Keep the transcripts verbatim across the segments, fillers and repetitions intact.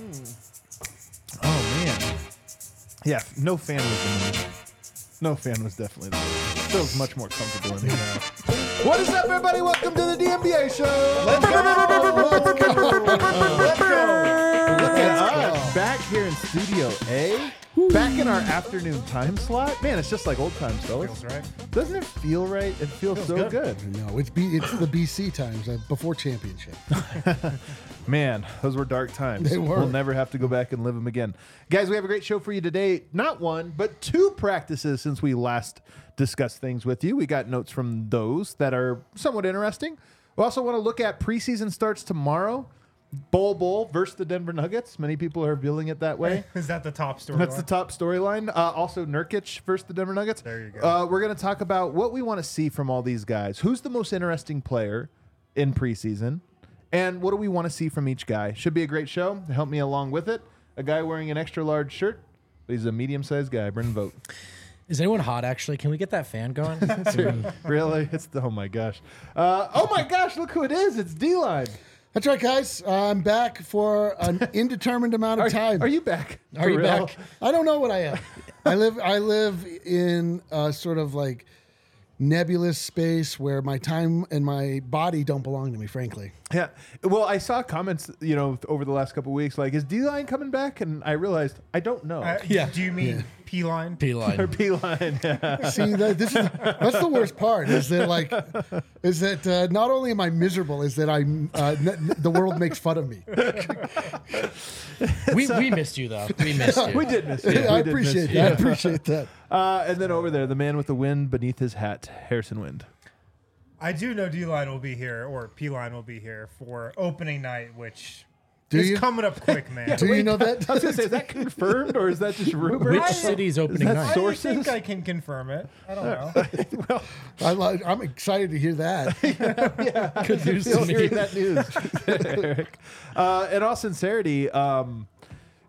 Mm. Oh, man. Yeah, no fan was the move. No fan was definitely the move. Feels much more comfortable in here now. What is up, everybody? Welcome to the D N B A show. Let's go. Let's go. Let's go. Look at us. Back here in Studio A. Back in our afternoon time slot. Man, it's just like old times, fellas. Feels right. Doesn't it feel right? It feels, feels so good. good. No, it's B, it's the B C times, uh, before championship. Man, those were dark times. They were. We'll never have to go back and live them again. Guys, we have a great show for you today. Not one, but two practices since we last discussed things with you. We got notes from those that are somewhat interesting. We also want to look at preseason starts tomorrow. Bol Bol versus the Denver Nuggets. Many people are viewing it that way. Is that the top storyline? That's line? the top storyline. Uh, also, Nurkic versus the Denver Nuggets. There you go. Uh, we're going to talk about what we want to see from all these guys. Who's the most interesting player in preseason? And what do we want to see from each guy? Should be a great show. Help me along with it. A guy wearing an extra large shirt, but he's a medium-sized guy. Brendan Vogt. Is anyone hot, actually? Can we get that fan going? Really? It's the, oh, my gosh. Uh, oh, my gosh. Look who it is. It's D-Line. That's right, guys. Uh, I'm back for an indeterminate amount of are, time. Are you back? Are you real? back? I don't know what I am. I live. I live in a sort of like nebulous space where my time and my body don't belong to me, frankly. Yeah. Well, I saw comments, you know, over the last couple of weeks, like, is D-Line coming back? And I realized I don't know. Uh, yeah. Do you mean yeah. P-Line? P-Line or P-Line? Yeah. See, that, this is that's the worst part. Is that like, is that uh, not only am I miserable, is that I'm uh, n- the world makes fun of me. we so, we missed you though. We missed you. We did miss you. Yeah, I appreciate that. I appreciate that. Uh, and then over there, the man with the wind beneath his hat, Harrison Wind. I do know D-Line will be here, or P-Line will be here for opening night, which do is you? coming up quick, man. yeah, do wait, you know that? I was going to say, is that confirmed, or is that just rumor? Which city's opening night? Sources? I think I can confirm it. I don't know. well, I'm, I'm excited to hear that. yeah, yeah. Good news to hear that news, Eric. Uh, in all sincerity, um,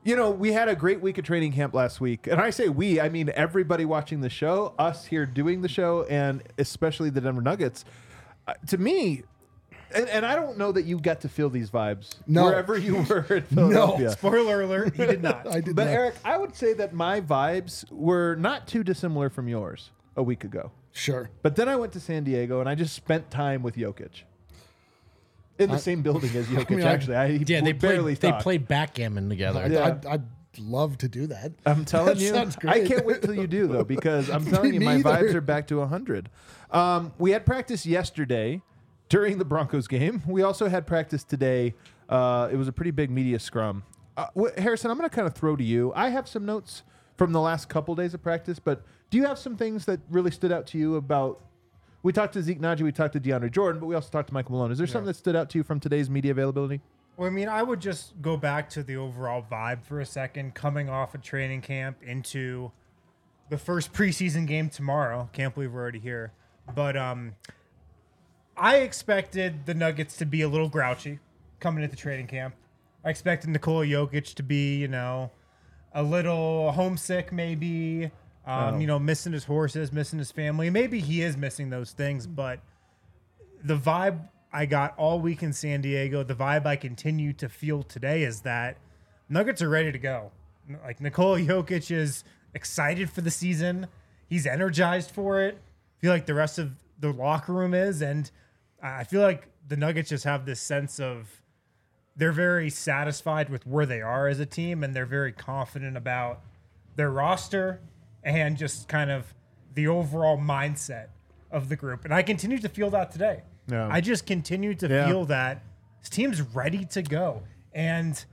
you know, we had a great week of training camp last week. And I say we, I mean everybody watching the show, us here doing the show, and especially the Denver Nuggets. Uh, to me, and, and I don't know that you got to feel these vibes no. wherever you were in Philadelphia. No. Spoiler alert, you did not. I did but not. Eric, I would say that my vibes were not too dissimilar from yours a week ago. Sure. But then I went to San Diego, and I just spent time with Jokic. In the I, same building as Jokic, I mean, actually. I, yeah, they barely played, they played backgammon together. Yeah. I'd, I'd love to do that. I'm telling that you. Sounds great. I can't wait till you do, though, because I'm telling you, my either. vibes are back to one hundred. Um, we had practice yesterday during the Broncos game. We also had practice today. Uh, it was a pretty big media scrum. Uh, wh- Harrison, I'm going to kind of throw to you. I have some notes from the last couple days of practice, but do you have some things that really stood out to you about... We talked to Zeke Nnaji, we talked to DeAndre Jordan, but we also talked to Michael Malone. Is there yeah. something that stood out to you from today's media availability? Well, I mean, I would just go back to the overall vibe for a second, coming off a training camp into the first preseason game tomorrow. Can't believe we're already here. But um, I expected the Nuggets to be a little grouchy coming into training camp. I expected Nikola Jokic to be, you know, a little homesick maybe. Um, oh. You know, missing his horses, missing his family. Maybe he is missing those things, but the vibe I got all week in San Diego, the vibe I continue to feel today is that Nuggets are ready to go. Like, Nikola Jokic is excited for the season. He's energized for it. I feel like the rest of the locker room is, and I feel like the Nuggets just have this sense of they're very satisfied with where they are as a team, and they're very confident about their roster and just kind of the overall mindset of the group. And I continue to feel that today. Yeah. I just continue to yeah. feel that this team's ready to go. And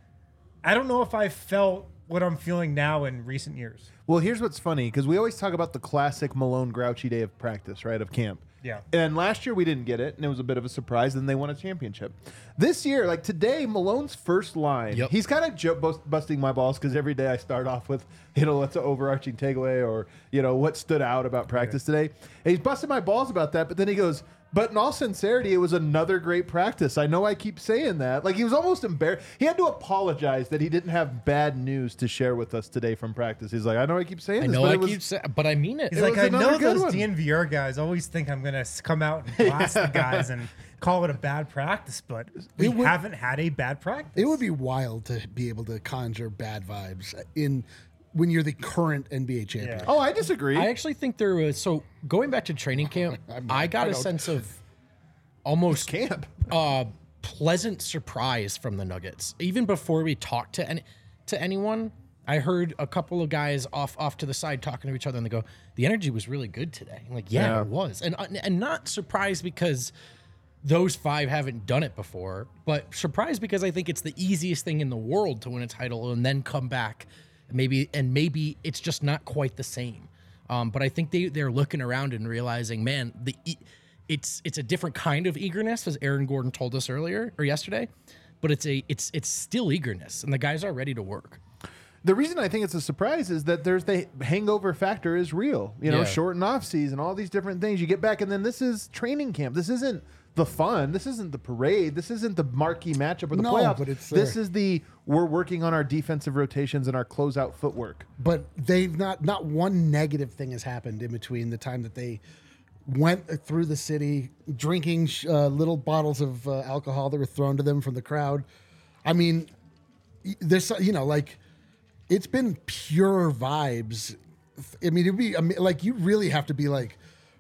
I don't know if I felt what I'm feeling now in recent years. Well, here's what's funny, because we always talk about the classic Malone grouchy day of practice, right, of camp. Yeah. And last year we didn't get it, and it was a bit of a surprise, and they won a championship. This year, like today, Malone's first line, yep. he's kind of jo- busting my balls because every day I start off with, you know, what's an overarching takeaway or, you know, what stood out about practice okay. today. And he's busting my balls about that, but then he goes, But in all sincerity, it was another great practice. I know I keep saying that. Like, he was almost embarrassed. He had to apologize that he didn't have bad news to share with us today from practice. He's like, I know I keep saying I this, know but I it was, keep saying, but I mean it. He's it like, I know those one. D N V R guys always think I'm gonna come out and blast the guys and call it a bad practice, but we would, haven't had a bad practice. It would be wild to be able to conjure bad vibes in. When you're the current N B A champion. Yeah. Oh, I disagree. I actually think there was... So, going back to training camp, I got I a sense of almost camp uh, pleasant surprise from the Nuggets. Even before we talked to any, to anyone, I heard a couple of guys off off to the side talking to each other, and they go, the energy was really good today. I'm like, yeah, yeah, it was. And and not surprised because those five haven't done it before, but surprised because I think it's the easiest thing in the world to win a title and then come back... Maybe and maybe it's just not quite the same, um, but I think they they're looking around and realizing, man, the e- it's it's a different kind of eagerness, as Aaron Gordon told us earlier or yesterday, but it's a it's it's still eagerness, and the guys are ready to work. The reason I think it's a surprise is that there's the hangover factor is real, you know, yeah. short and off season, all these different things. You get back, and then this is training camp. This isn't the fun. This isn't the parade. This isn't the marquee matchup or the no, playoffs. But it's this is the we're working on our defensive rotations and our closeout footwork. But they've not not one negative thing has happened in between the time that they went through the city drinking uh, little bottles of uh, alcohol that were thrown to them from the crowd. I mean, there's you know like it's been pure vibes. I mean, it'd be I mean, like you really have to be like.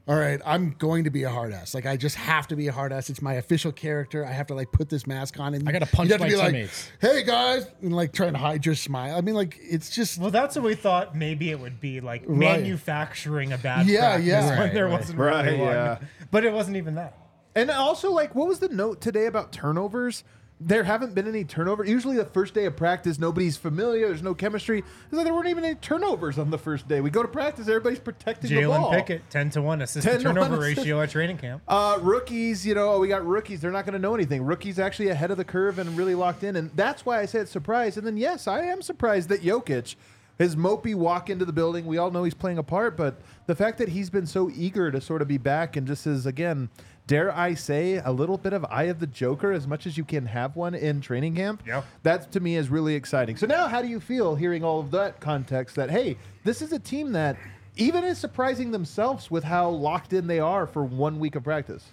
All right, I'm going to be a hard ass. Like, I just have to be a hard ass. It's my official character. I have to, like, put this mask on. And I got to punch my to teammates. Like, hey, guys. And, like, trying to hide your smile. I mean, like, it's just. Well, that's what we thought maybe it would be, like, right. manufacturing a bad yeah, practice yeah. when right, there right. wasn't right, really one. Yeah. But it wasn't even that. And also, like, what was the note today about turnovers? There haven't been any turnovers. Usually the first day of practice, nobody's familiar. There's no chemistry. Like there weren't even any turnovers on the first day. We go to practice. Everybody's protecting Jalen the ball. Jalen Pickett, ten to one assist to turnover ratio at training camp. Uh, rookies, you know, we got rookies. They're not going to know anything. Rookies actually ahead of the curve and really locked in. And that's why I said surprise. And then, yes, I am surprised that Jokic, his mopey walk into the building. We all know he's playing a part. But the fact that he's been so eager to sort of be back and just is, again, dare I say, a little bit of Eye of the Joker, as much as you can have one in training camp. Yeah. That, to me, is really exciting. So now how do you feel hearing all of that context that, hey, this is a team that even is surprising themselves with how locked in they are for one week of practice?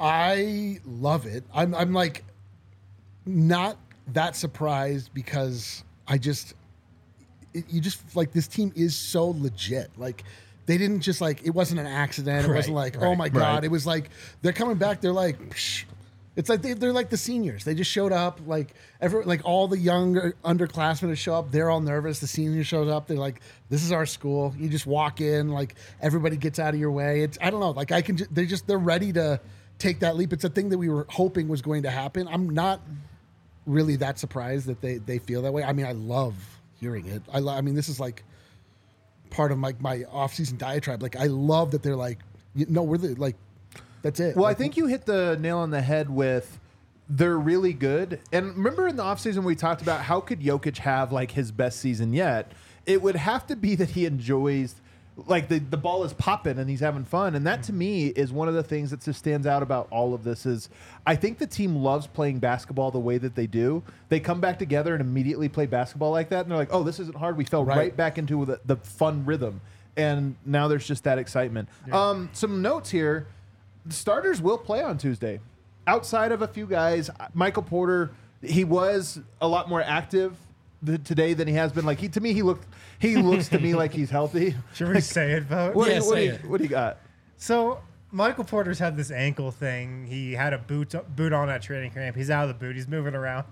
I love it. I'm, I'm like, not that surprised because I just, it, you just, like, this team is so legit. Like, they didn't just like, it wasn't an accident. Right, it wasn't like, right, oh my God. Right. It was like, they're coming back. They're like, psh. It's like, they, they're like the seniors. They just showed up. Like every, like all the younger underclassmen show up. They're all nervous. The seniors showed up. They're like, this is our school. You just walk in. Like everybody gets out of your way. It's, I don't know. Like I can, just, they're just, they're ready to take that leap. It's a thing that we were hoping was going to happen. I'm not really that surprised that they, they feel that way. I mean, I love hearing it. I lo- I mean, this is like, part of my, my off-season diatribe. Like, I love that they're like, you, no, we're the, like, that's it. Well, like, I think you hit the nail on the head with they're really good. And remember in the offseason we talked about how could Jokic have, like, his best season yet? It would have to be that he enjoys, like, the, the ball is popping and he's having fun. And that, to me, is one of the things that just stands out about all of this is I think the team loves playing basketball the way that they do. They come back together and immediately play basketball like that. And they're like, oh, this isn't hard. We fell right, right back into the, the fun rhythm. And now there's just that excitement. Yeah. Um, some notes here. The starters will play on Tuesday. Outside of a few guys, Michael Porter, he was a lot more active The, today than he has been. Like he to me he looked he looks to me like he's healthy. Should we like, say it, Bo? What, yeah, what, say what, it. What do you got? So Michael Porter's had this ankle thing. He had a boot boot on at training camp. He's out of the boot. He's moving around.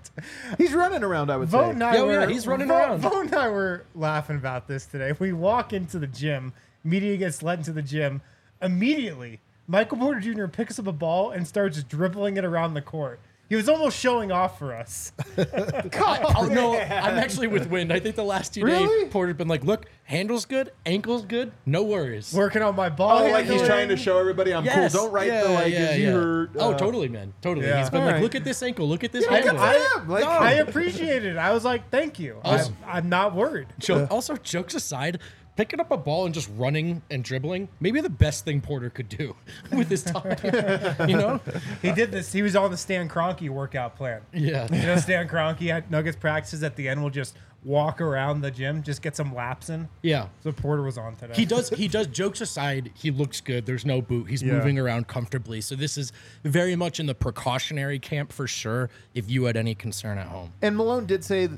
He's running around. I would Bo say. And I yeah, were, yeah, he's running Bo, around. Bo and I were laughing about this today. We walk into the gym. Media gets led into the gym. Immediately, Michael Porter Junior picks up a ball and starts dribbling it around the court. He was almost showing off for us. God, oh, no, I'm actually with Wind. I think the last two really? days, Porter's been like, look, handle's good, ankle's good, no worries. Working on my ball. Oh, like he's trying to show everybody I'm yes. cool. Don't write yeah, the, like, yeah, you yeah. hurt. Uh, oh, totally, man. Totally. Yeah. He's been All like, right. look at this ankle, look at this yeah, ankle. I, like, no, I appreciate it. I was like, thank you. Also, I'm, I'm not worried. Joke, uh, also, jokes aside, picking up a ball and just running and dribbling, maybe the best thing Porter could do with his time. You know? He did this. He was on the Stan Kroenke workout plan. Yeah. You know, Stan Kroenke at Nuggets practices at the end will just walk around the gym, just get some laps in. Yeah. So Porter was on today. He does, he does, jokes aside, he looks good. There's no boot. He's yeah. moving around comfortably. So this is very much in the precautionary camp for sure, if you had any concern at home. And Malone did say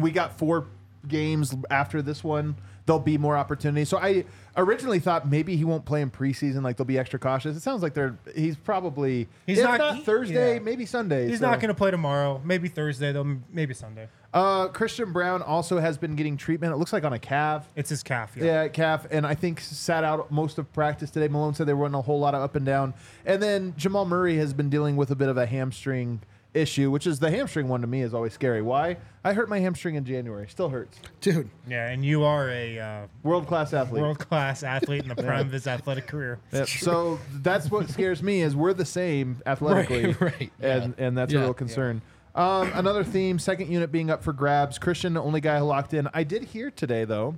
we got four games after this one. There'll be more opportunities. So I originally thought maybe he won't play in preseason. Like, they'll be extra cautious. It sounds like they're he's probably he's not, not he, Thursday, yeah. maybe Sunday. He's so. not going to play tomorrow. Maybe Thursday, though. Maybe Sunday. Uh, Christian Brown also has been getting treatment. It looks like on a calf. It's his calf. Yeah, yeah calf. And I think sat out most of practice today. Malone said they weren't a whole lot of up and down. And then Jamal Murray has been dealing with a bit of a hamstring issue, which is the hamstring one to me is always scary. Why? I hurt my hamstring in January. Still hurts. Dude. Yeah, and you are a uh, world-class athlete. World-class athlete in the prime of his athletic career. Yeah, so that's what scares me is we're the same athletically. Right, right. And, yeah. and that's yeah, a real concern. Yeah. Um, another theme, second unit being up for grabs. Christian, the only guy who locked in. I did hear today, though,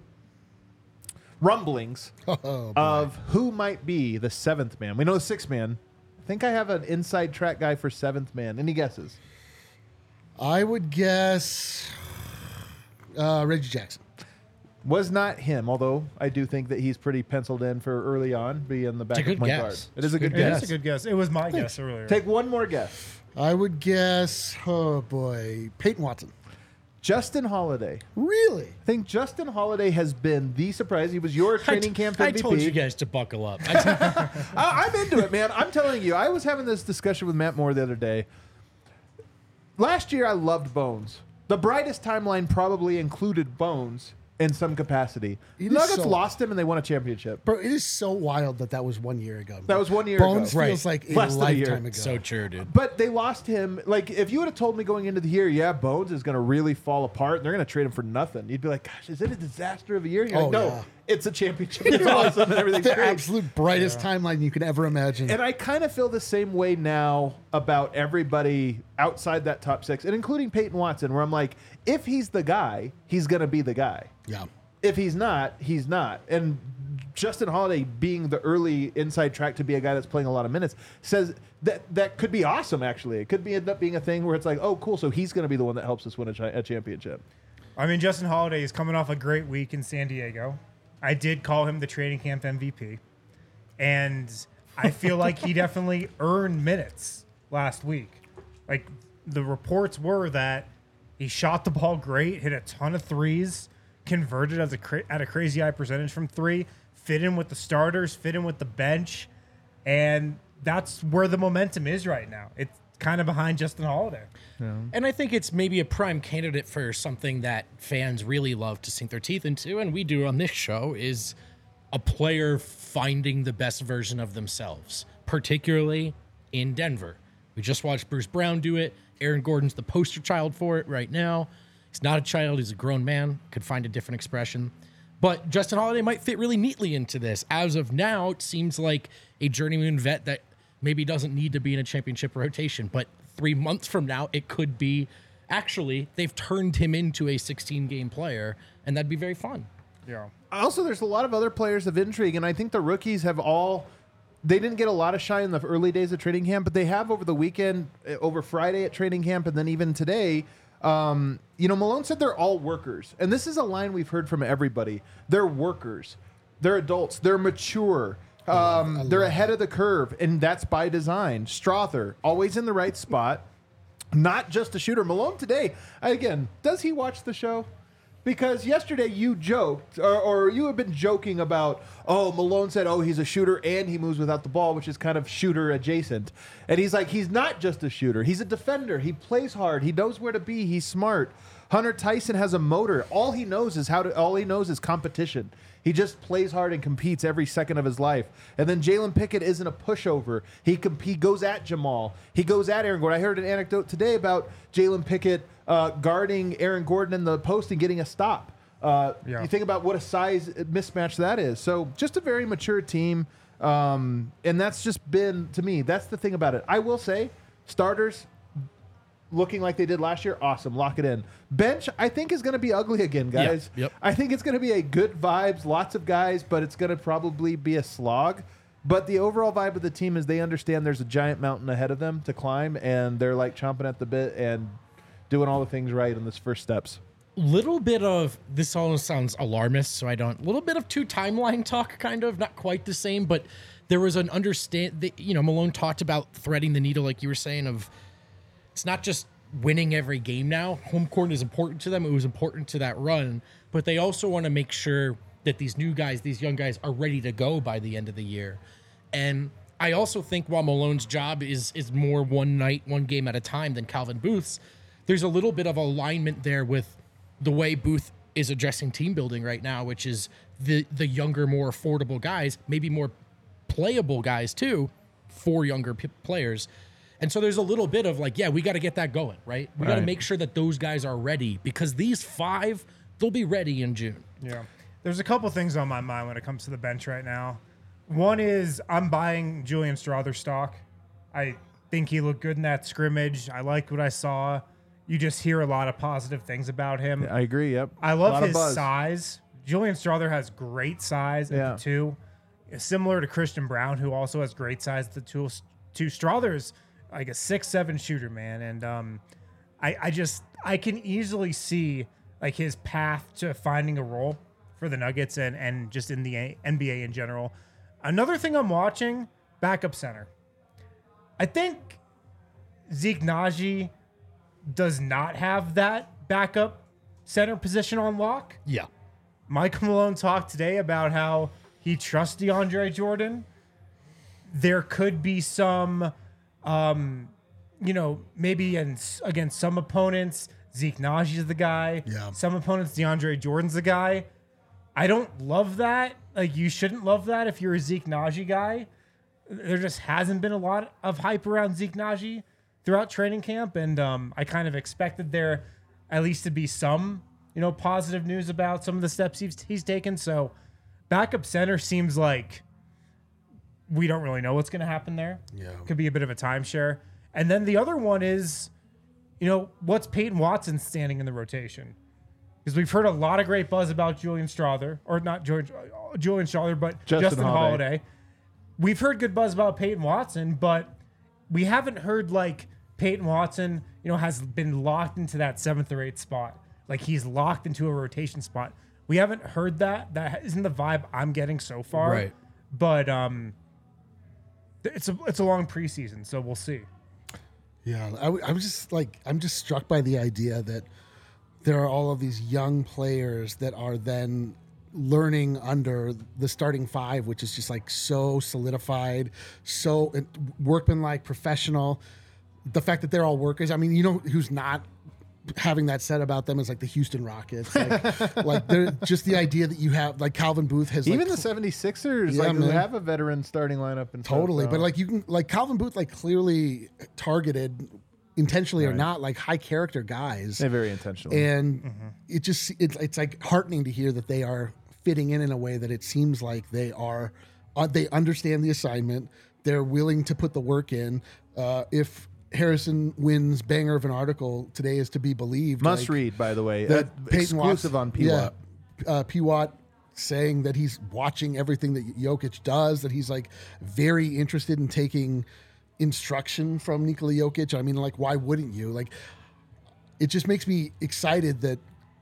rumblings oh, of who might be the seventh man. We know the sixth man. I think I have an inside track guy for seventh man. Any guesses? I would guess uh, Reggie Jackson. Was not him, although I do think that he's pretty penciled in for early on, be in the back of my guard. It is a good guess. It is a good guess. It was my guess earlier. Take one more guess. I would guess, oh boy, Peyton Watson. Justin Holiday. Really? I think Justin Holiday has been the surprise. He was your training I, camp M V P. I told you guys to buckle up. I t- I, I'm into it, man. I'm telling you. I was having this discussion with Matt Moore the other day. Last year, I loved Bones. The brightest timeline probably included Bones in some capacity. Nuggets so, lost him, and they won a championship. Bro, it is so wild that that was one year ago. Bro. That was one year Bones ago. Bones feels right. like Less a lifetime a ago. So true, dude. But they lost him. Like, if you would have told me going into the year, yeah, Bones is going to really fall apart, and they're going to trade him for nothing, you'd be like, gosh, is it a disaster of a year? You're oh, like, no. Yeah. It's a championship. It's awesome, and everything's the great. Absolute brightest yeah. timeline you could ever imagine. And I kind of feel the same way now about everybody outside that top six, and including Peyton Watson, where I'm like, if he's the guy, he's going to be the guy. Yeah. If he's not, he's not. And Justin Holiday being the early inside track to be a guy that's playing a lot of minutes says that that could be awesome, actually. It could be end up being a thing where it's like, oh, cool, so he's going to be the one that helps us win a, chi- a championship. I mean, Justin Holiday is coming off a great week in San Diego. I did call him the training camp M V P, and I feel like he definitely earned minutes last week. Like, the reports were that he shot the ball great, hit a ton of threes, converted as a cra- at a crazy high percentage from three, fit in with the starters, fit in with the bench, and that's where the momentum is right now. It's kind of behind Justin Holiday. Yeah. And I think it's maybe a prime candidate for something that fans really love to sink their teeth into, and we do on this show, is a player finding the best version of themselves, particularly in Denver. We just watched Bruce Brown do it. Aaron Gordon's the poster child for it right now. He's not a child. He's a grown man. Could find a different expression. But Justin Holiday might fit really neatly into this. As of now, it seems like a journeyman vet that maybe doesn't need to be in a championship rotation, but three months from now, it could be, actually, they've turned him into a sixteen-game player, and that'd be very fun. Yeah. Also, there's a lot of other players of intrigue, and I think the rookies have all, they didn't get a lot of shine in the early days of training camp, but they have over the weekend, over Friday at training camp, and then even today. Um, you know, Malone said they're all workers, and this is a line we've heard from everybody. They're workers. They're adults. They're mature. Um, they're ahead of the curve, and that's by design. Strawther, always in the right spot, not just a shooter. Malone today, again, does he watch the show? Because yesterday you joked, or, or you have been joking about, oh, Malone said, oh, he's a shooter and he moves without the ball, which is kind of shooter adjacent. And he's like, he's not just a shooter. He's a defender. He plays hard. He knows where to be. He's smart. Hunter Tyson has a motor. All he knows is how to, all he knows is competition. He just plays hard and competes every second of his life. And then Jalen Pickett isn't a pushover. He comp- he goes at Jamal. He goes at Aaron Gordon. I heard an anecdote today about Jalen Pickett uh, guarding Aaron Gordon in the post and getting a stop. Uh, yeah. You think about what a size mismatch that is. So just a very mature team. Um, and that's just been, to me, that's the thing about it. I will say, starters, looking like they did last year, awesome. Lock it in. Bench, I think, is going to be ugly again, guys. Yep, yep. I think it's going to be a good vibes, lots of guys, but it's going to probably be a slog. But the overall vibe of the team is they understand there's a giant mountain ahead of them to climb, and they're like chomping at the bit and doing all the things right in this first steps. Little bit of, this all sounds alarmist, so I don't, little bit of two timeline talk, kind of, not quite the same, but there was an understand, that, you know, Malone talked about threading the needle, like you were saying, of it's not just winning every game now. Home court is important to them. It was important to that run, but they also want to make sure that these new guys, these young guys, are ready to go by the end of the year. And I also think while Malone's job is is more one night, one game at a time than Calvin Booth's, there's a little bit of alignment there with the way Booth is addressing team building right now, which is the the younger, more affordable guys, maybe more playable guys too, for younger p- players. And so there's a little bit of like, yeah, we got to get that going, right? We got to make sure that those guys are ready, because these five, they'll be ready in June. Yeah. There's a couple things on my mind when it comes to the bench right now. One is I'm buying Julian Strawther stock. I think he looked good in that scrimmage. I liked what I saw. You just hear a lot of positive things about him. Yeah, I agree, yep. I love his size. Julian Strawther has great size at yeah. the two. Similar to Christian Brown, who also has great size at the two. two. Strawther's like a six seven shooter, man. And um, I, I just, I can easily see like his path to finding a role for the Nuggets and, and just in the N B A in general. Another thing I'm watching, backup center. I think Zeke Nnaji does not have that backup center position on lock. Yeah. Michael Malone talked today about how he trusts DeAndre Jordan. There could be some, um, you know, maybe in, against some opponents, Zeke Nnaji's the guy. Yeah. Some opponents, DeAndre Jordan's the guy. I don't love that. Like, you shouldn't love that if you're a Zeke Nnaji guy. There just hasn't been a lot of hype around Zeke Nnaji throughout training camp, and um, I kind of expected there at least to be some, you know, positive news about some of the steps he's, he's taken. So backup center seems like we don't really know what's going to happen there. Yeah, could be a bit of a timeshare. And then the other one is, you know, what's Peyton Watson standing in the rotation? Because we've heard a lot of great buzz about Julian Strawther, or not George, Julian Strawther, but Justin, Justin Holiday. Holiday. We've heard good buzz about Peyton Watson, but we haven't heard like Peyton Watson, you know, has been locked into that seventh or eighth spot. Like he's locked into a rotation spot. We haven't heard that. That isn't the vibe I'm getting so far. Right. But um, it's a it's a long preseason, so we'll see. Yeah, I, w- I was just like I'm just struck by the idea that there are all of these young players that are then learning under the starting five, which is just like so solidified, so workmanlike, professional. The fact that they're all workers. I mean, you know who's not having that said about them is like the Houston Rockets. Like, like they're just the idea that you have, like Calvin Booth has. Even like, the seventy-sixers, yeah, like man. Have a veteran starting lineup. And totally. Stuff, but like you can, like Calvin Booth, like clearly targeted intentionally right. or not, like high character guys. They're very intentional. And mm-hmm. it just, it's, it's like heartening to hear that they are fitting in in a way that it seems like they are, uh, they understand the assignment. They're willing to put the work in. Uh, if Harrison Wind's banger of an article today is to be believed. Must like, read, by the way. That uh, Peyton exclusive Watts, on P W A T. Yeah, uh, P W A T saying that he's watching everything that Jokic does, that he's like very interested in taking instruction from Nikola Jokic. I mean, like, why wouldn't you? Like, it just makes me excited that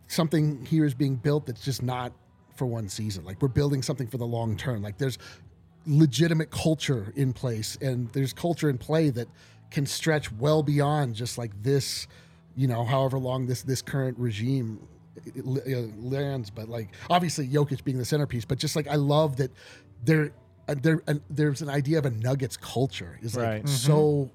something here is being built that's just not for one season. Like, we're building something for the long term. Like, there's legitimate culture in place, and there's culture in play that can stretch well beyond just like this, you know, however long this this current regime lands. But like, obviously, Jokic being the centerpiece, but just like, I love that there. There, and there's an idea of a Nuggets culture is like right. mm-hmm. so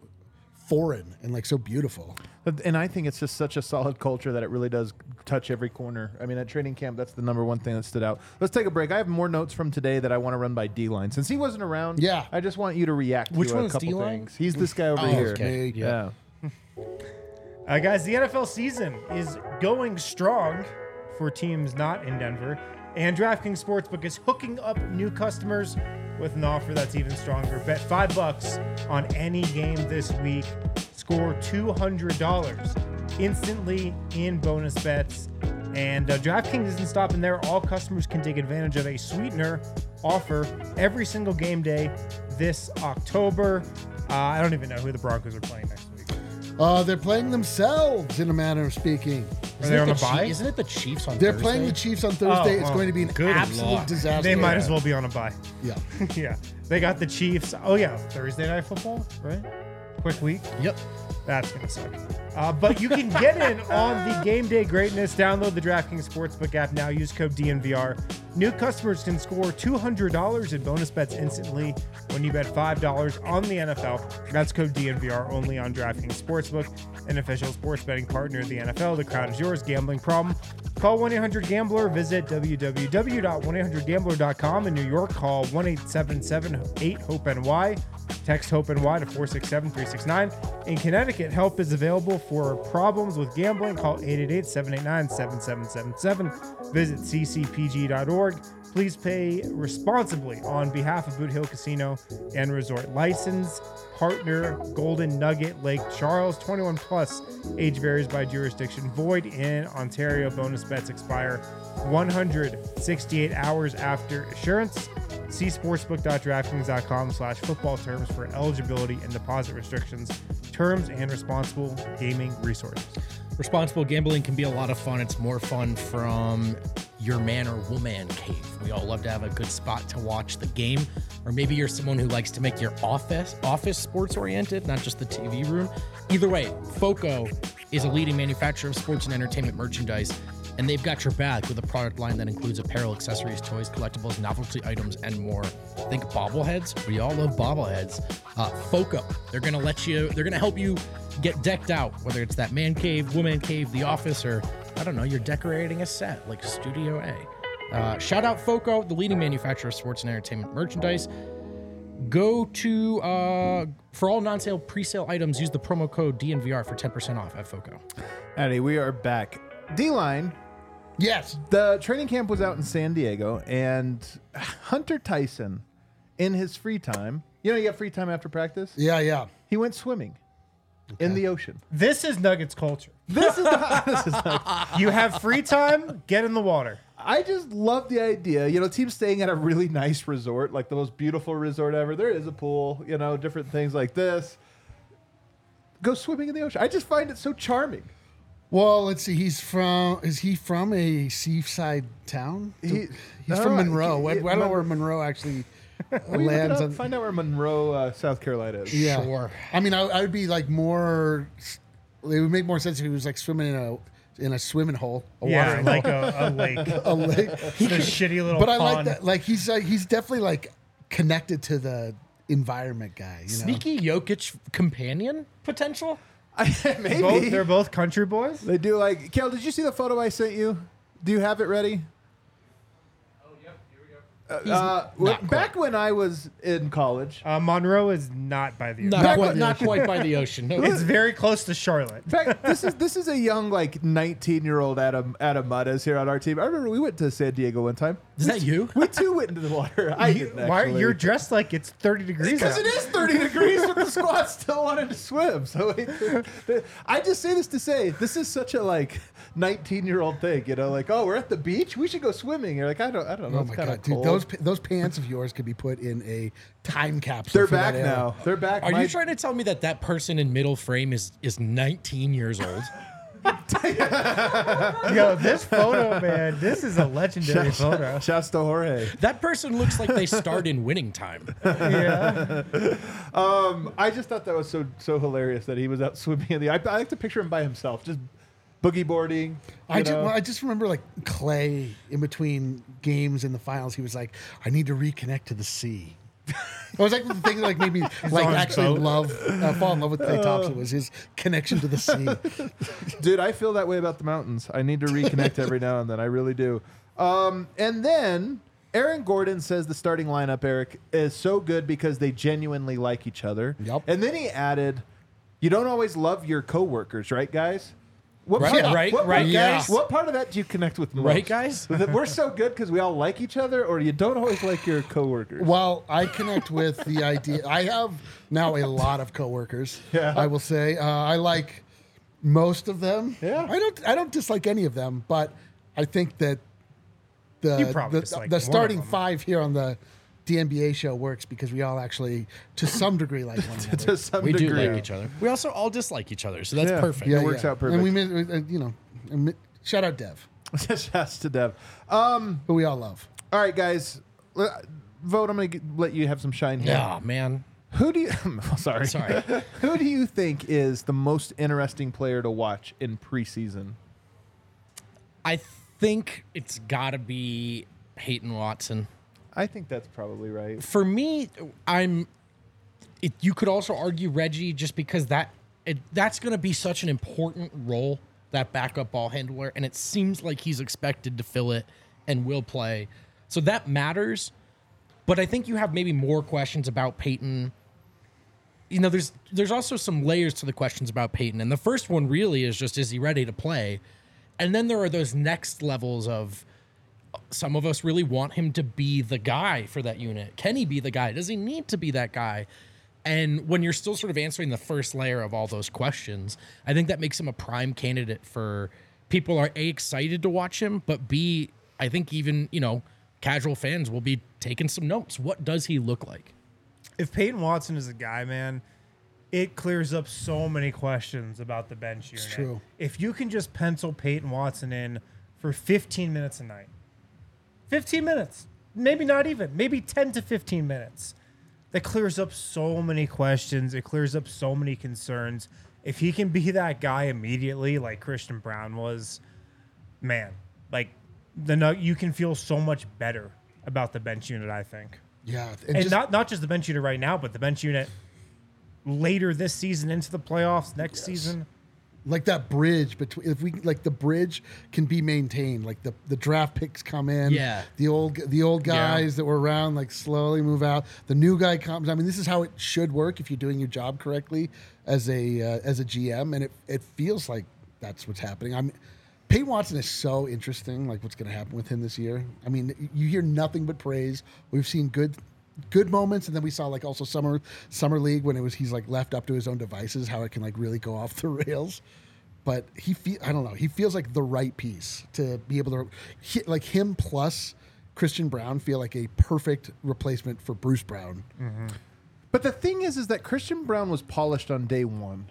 foreign and like so beautiful. And I think it's just such a solid culture that it really does touch every corner. I mean, at training camp, that's the number one thing that stood out. Let's take a break. I have more notes from today that I want to run by D-line. Since he wasn't around, yeah. I just want you to react Which to a couple D-line? Things. He's this guy over oh, here. Okay. Yeah. uh, guys, the N F L season is going strong for teams not in Denver. And DraftKings Sportsbook is hooking up new customers with an offer that's even stronger. Bet five bucks on any game this week. score two hundred dollars instantly in bonus bets. And uh, DraftKings isn't stopping there. All customers can take advantage of a sweetener offer every single game day this October. Uh, I don't even know who the Broncos are playing next week. Uh, they're playing themselves, in a manner of speaking. Isn't are they on a bye? Chief, isn't it the Chiefs on they're Thursday? They're playing the Chiefs on Thursday. Oh, it's oh, going to be an absolute Lord. disaster. They might yeah. as well be on a bye. Yeah. yeah. They got the Chiefs. Oh, yeah. Thursday Night Football, right? Quick week. Yep. That's going to suck. Uh, but you can get in on the Game Day greatness. Download the DraftKings Sportsbook app now. Use code D N V R. New customers can score two hundred dollars in bonus bets instantly when you bet five dollars on the N F L. That's code D N V R only on DraftKings Sportsbook, an official sports betting partner of the N F L. The crowd is yours. Gambling problem? Call one eight hundred gambler. Visit w w w dot one eight hundred gambler dot com. In New York, call one eight seven seven eight hope N Y. Text HOPE-NY to four six seven three six nine. In Connecticut, help is available for problems with gambling. Call eight eight eight seven eight nine seven seven seven seven. Visit c c p g dot org. Please pay responsibly on behalf of Boot Hill Casino and Resort. License, partner, Golden Nugget, Lake Charles. twenty-one plus. Age varies by jurisdiction. Void in Ontario. Bonus bets expire one hundred sixty-eight hours after issuance. See sportsbook.draftkings.com slash football terms for eligibility and deposit restrictions, terms, and responsible gaming resources. Responsible gambling can be a lot of fun. It's more fun from your man or woman cave. We all love to have a good spot to watch the game. Or maybe you're someone who likes to make your office office sports-oriented, not just the T V room. Either way, FOCO is a leading manufacturer of sports and entertainment merchandise, and they've got your back with a product line that includes apparel, accessories, toys, collectibles, novelty items, and more. Think bobbleheads. We all love bobbleheads. Uh, FOCO. They're going to let you, they're going to help you get decked out, whether it's that man cave, woman cave, the office, or I don't know, you're decorating a set like Studio A. Uh, shout out FOCO, the leading manufacturer of sports and entertainment merchandise. Go to, uh, for all non-sale pre-sale items, use the promo code D N V R for ten percent off at FOCO. Alrighty, we are back. D-line. Yes. The training camp was out in San Diego, and Hunter Tyson, in his free time, you know, you have free time after practice? Yeah, yeah. He went swimming okay. in the ocean. This is Nuggets culture. This is not, this is not. You have free time, get in the water. I just love the idea. You know, teams staying at a really nice resort, like the most beautiful resort ever. There is a pool, you know, different things like this. Go swimming in the ocean. I just find it so charming. Well, let's see. He's from. Is he from a seaside town? He, he's from Monroe. He, he, I, I don't know where Monroe actually lands. Up, on, find out where Monroe, uh, South Carolina is. Yeah. Sure. I mean, I, I would be like more. It would make more sense if he was like swimming in a in a swimming hole. A yeah, water like hole. A, a lake. a lake. He could, a shitty little. But pond. I like that. Like he's like, he's definitely like connected to the environment guy. You Sneaky know? Jokic companion potential. Maybe. Both, they're both country boys. They do like. Kel, did you see the photo I sent you? Do you have it ready? Oh, yep. Here we go. Uh, uh, back quite. when I was in college, uh, Monroe is not by the ocean. Not, back quite, by the not ocean. quite by the ocean. No. It's very close to Charlotte. Back, this is this is a young like nineteen year old Adam Adam Muddas here on our team. I remember we went to San Diego one time. Is we, that you? We too went into the water. I you, didn't why actually. You're dressed like it's thirty degrees? Because it is thirty degrees, but the squad still wanted to swim. So it, it, I just say this to say this is such a like nineteen year old thing, you know, like oh we're at the beach, we should go swimming. You're like I don't, I don't know. Oh it's my god, dude, cold. those those pants of yours could be put in a time capsule. They're back now. They're back. Are my... you trying to tell me that that person in middle frame is is nineteen years old? Yo, this photo, man, this is a legendary shout, photo. Shouts to Jorge. That person looks like they starred in Winning Time. Yeah. Um, I just thought that was so so hilarious that he was out swimming in the. I, I like to picture him by himself, just boogie boarding. I just, well, I just remember like Clay in between games in the finals. He was like, "I need to reconnect to the sea." It was like the thing that like made me like actually boat. love uh, fall in love with Clay Thompson was his connection to the sea. Dude, I feel that way about the mountains. I need to reconnect every now and then. I really do. Um, and then Aaron Gordon says the starting lineup, Eric, is so good because they genuinely like each other. Yep. And then he added, "You don't always love your coworkers, right, guys?" What right, part yeah, of, right, what, right, what, yeah. guys, what part of that do you connect with most? Right, guys? That we're so good because we all like each other, or you don't always like your coworkers? Well, I connect with the idea. I have now a lot of coworkers, yeah. I will say. Uh, I like most of them. Yeah. I don't I don't dislike any of them, but I think that the, the, the starting five here on the D N B A show works because we all actually, to some degree, like one another. to some we degree. do like each other. We also all dislike each other, so that's yeah. perfect. Yeah, it works yeah. out perfect. And we, you know, shout out Dev. Shouts to Dev. Um, who we all love. All right, guys. Vote. I'm going to let you have some shine here. Yeah, man. Who do you? sorry. Sorry. Who do you think is the most interesting player to watch in preseason? I think it's got to be Peyton Watson. I think that's probably right. For me, I'm. It, you could also argue Reggie, just because that it, that's going to be such an important role, that backup ball handler, and it seems like he's expected to fill it and will play, so that matters. But I think you have maybe more questions about Peyton. You know, there's there's also some layers to the questions about Peyton, and the first one really is just, is he ready to play? And then there are those next levels of. Some of us really want him to be the guy for that unit. Can he be the guy? Does he need to be that guy? And when you're still sort of answering the first layer of all those questions, I think that makes him a prime candidate for people are A, excited to watch him, but B, I think even, you know, casual fans will be taking some notes. What does he look like? If Peyton Watson is a guy, man, it clears up so many questions about the bench unit. It's true. If you can just pencil Peyton Watson in for fifteen minutes a night, fifteen minutes, maybe not even, maybe ten to fifteen minutes. That clears up so many questions. It clears up so many concerns. If he can be that guy immediately, like Christian Brown was, man, like the you can feel so much better about the bench unit, I think. Yeah. And, and just, not, not just the bench unit right now, but the bench unit later this season into the playoffs, next yes. season. Like that bridge between, if we like the bridge can be maintained. Like the, the draft picks come in, yeah. The old the old guys yeah. that were around like slowly move out. The new guy comes. I mean, this is how it should work if you're doing your job correctly as a uh, as a G M. And it it feels like that's what's happening. I mean, Peyton Watson is so interesting. Like what's going to happen with him this year? I mean, you hear nothing but praise. We've seen good. Good moments, and then we saw like also summer summer league when it was he's like left up to his own devices, how it can like really go off the rails. But he feel I don't know he feels like the right piece to be able to he, like him plus Christian Brown feel like a perfect replacement for Bruce Brown. Mm-hmm. But the thing is, is that Christian Brown was polished on day one,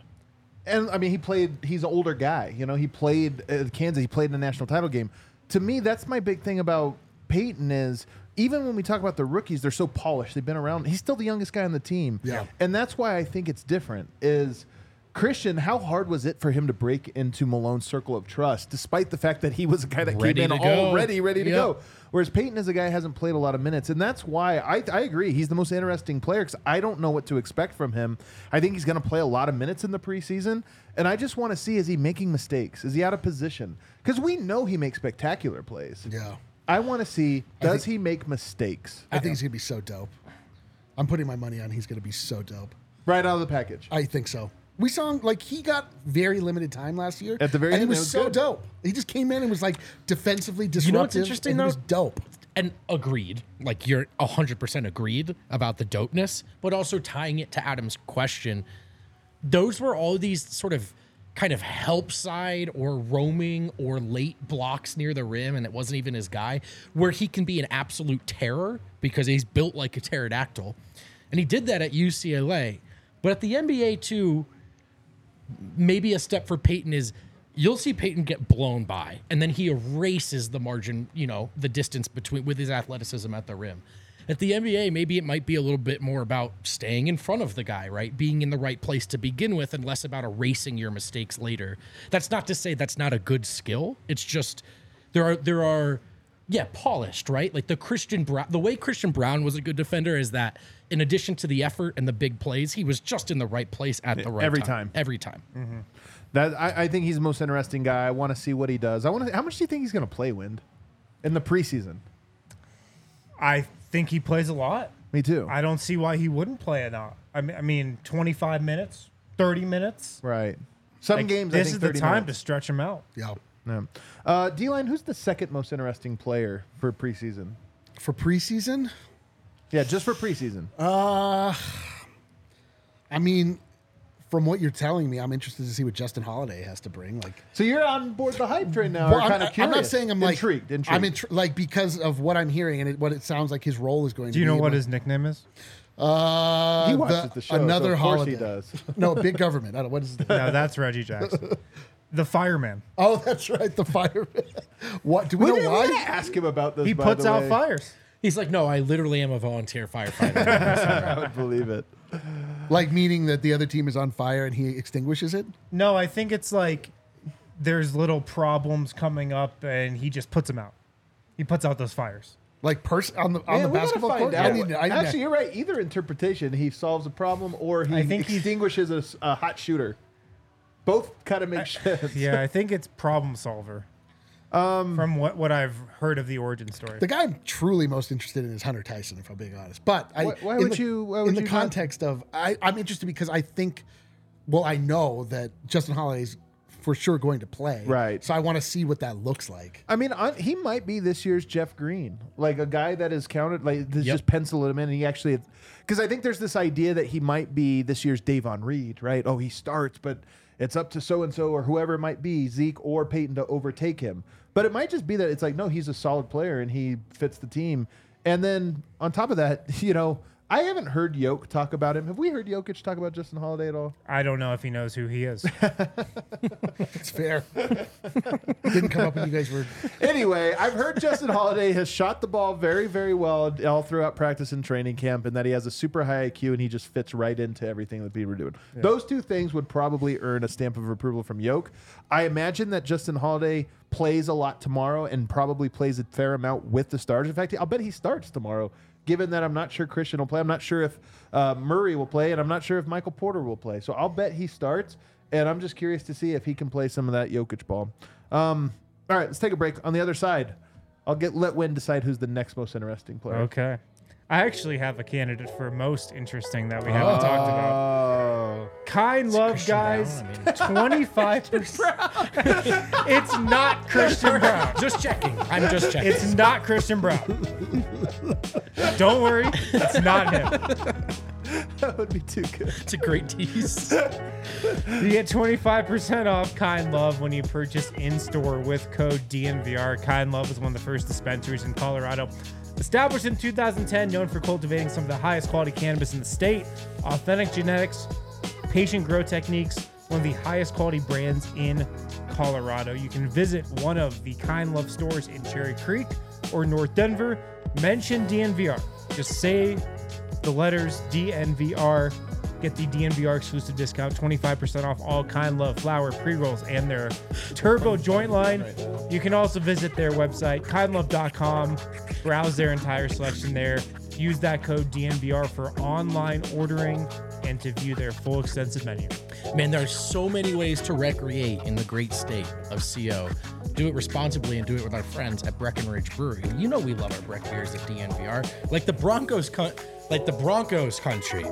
and I mean he played. He's an older guy, you know. He played uh, Kansas. He played in a national title game. To me, that's my big thing about Peyton is. Even when we talk about the rookies, they're so polished. They've been around. He's still the youngest guy on the team. Yeah. And that's why I think it's different is, Christian, how hard was it for him to break into Malone's circle of trust, despite the fact that he was a guy that ready came in already ready yep. to go? Whereas Peyton is a guy who hasn't played a lot of minutes. And that's why I, I agree. He's the most interesting player because I don't know what to expect from him. I think he's going to play a lot of minutes in the preseason. And I just want to see, is he making mistakes? Is he out of position? Because we know he makes spectacular plays. Yeah. I want to see, does think, he make mistakes? I think he's going to be so dope. I'm putting my money on he's going to be so dope. Right out of the package. I think so. We saw him, like, he got very limited time last year. At the very end, he was, was so good. dope. He just came in and was, like, defensively disruptive. You know what's interesting, and though? He was dope. And agreed. Like, you're one hundred percent agreed about the dopeness, but also tying it to Adam's question. Those were all these sort of kind of help side or roaming or late blocks near the rim, and it wasn't even his guy, where he can be an absolute terror because he's built like a pterodactyl. And he did that at U C L A. But at the N B A, too, maybe a step for Peyton is you'll see Peyton get blown by, and then he erases the margin, you know, the distance between with his athleticism at the rim. At the N B A, maybe it might be a little bit more about staying in front of the guy, right? Being in the right place to begin with and less about erasing your mistakes later. That's not to say that's not a good skill. It's just there are, there are, yeah, polished, right? Like the Christian Brown, the way Christian Brown was a good defender is that in addition to the effort and the big plays, he was just in the right place at the right Every time. time. Every time. Mm-hmm. That I, I think he's the most interesting guy. I want to see what he does. I want to. How much do you think he's going to play, Wind, in the preseason? I think he plays a lot. Me too. I don't see why he wouldn't play a lot. I mean, I mean, twenty-five minutes, thirty minutes. Right. Some like, games, this I think, is the time minutes. to stretch them out. Yeah. yeah. Uh, D-line, who's the second most interesting player for preseason? For preseason? Yeah, just for preseason. Uh, I mean, from what you're telling me, I'm interested to see what Justin Holiday has to bring. Like, so you're on board the hype train now. Well, I'm, kind of curious. I'm not saying I'm like intrigued. intrigued. I'm intri- like because of what I'm hearing and it, what it sounds like his role is going. Do to be. Do you know what like, his nickname is? Uh, he watches the, the show. Another so of Holiday. He does. No, big government. I don't. What is that? No, that's Reggie Jackson. The fireman. Oh, that's right, the fireman. What do we, we know? Why ask him about this? He by puts the out way. fires. He's like, no, I literally am a volunteer firefighter. I would believe it. Like meaning that the other team is on fire and he extinguishes it? No, I think it's like there's little problems coming up and he just puts them out. He puts out those fires. Like pers- on the on yeah, the basketball court. I need, I need Actually, to... you're right. Either interpretation, he solves a problem or he I think extinguishes a, a hot shooter. Both kind of make sense. Yeah, I think it's problem solver. Um, From what, what I've heard of the origin story, the guy I'm truly most interested in is Hunter Tyson, if I'm being honest. But I, why, why would the, you? Why would in you the context not? of, I, I'm interested because I think, well, I know that Justin Holiday's for sure going to play, right? So I want to see what that looks like. I mean, I, he might be this year's Jeff Green, like a guy that is counted, like yep. just penciled him in, and he actually, because I think there's this idea that he might be this year's Davon Reed, right? Oh, he starts, but it's up to so-and-so or whoever it might be, Zeke or Peyton, to overtake him. But it might just be that it's like, no, he's a solid player and he fits the team. And then on top of that, you know, I haven't heard Yoke talk about him. Have we heard Jokic talk about Justin Holiday at all? I don't know if he knows who he is. It's fair. Didn't come up when you guys were. Anyway, I've heard Justin Holiday has shot the ball very, very well all throughout practice and training camp, and that he has a super high I Q and he just fits right into everything that people are doing. Yeah. Those two things would probably earn a stamp of approval from Yoke. I imagine that Justin Holiday plays a lot tomorrow and probably plays a fair amount with the starters. In fact, I'll bet he starts tomorrow. Given that I'm not sure Christian will play. I'm not sure if uh, Murray will play, and I'm not sure if Michael Porter will play. So I'll bet he starts, and I'm just curious to see if he can play some of that Jokic ball. Um, all right, let's take a break. On the other side, I'll get let Wynn decide who's the next most interesting player. Okay. I actually have a candidate for most interesting that we haven't oh. talked about. Kind it's Love, Christian guys. Brown, I mean. twenty-five percent. It's not Christian Brown. Just checking. I'm just checking. It's not Christian Brown. Don't worry. It's not him. That would be too good. It's a great tease. You get twenty-five percent off Kind Love when you purchase in-store with code D N V R. Kind Love is one of the first dispensaries in Colorado. Established in two thousand ten, known for cultivating some of the highest quality cannabis in the state, authentic genetics, patient grow techniques, one of the highest quality brands in Colorado. You can visit one of the Kind Love stores in Cherry Creek or North Denver. Mention D N V R. Just say the letters D N V R. Get the D N V R exclusive discount, twenty-five percent off all Kind Love flower pre-rolls and their turbo joint line. You can also visit their website, kind love dot com. Browse their entire selection there. Use that code D N V R for online ordering and to view their full extensive menu. Man, there are so many ways to recreate in the great state of C O. Do it responsibly and do it with our friends at Breckenridge Brewery. You know we love our Breck beers at D N V R. Like the Broncos, like the Broncos country.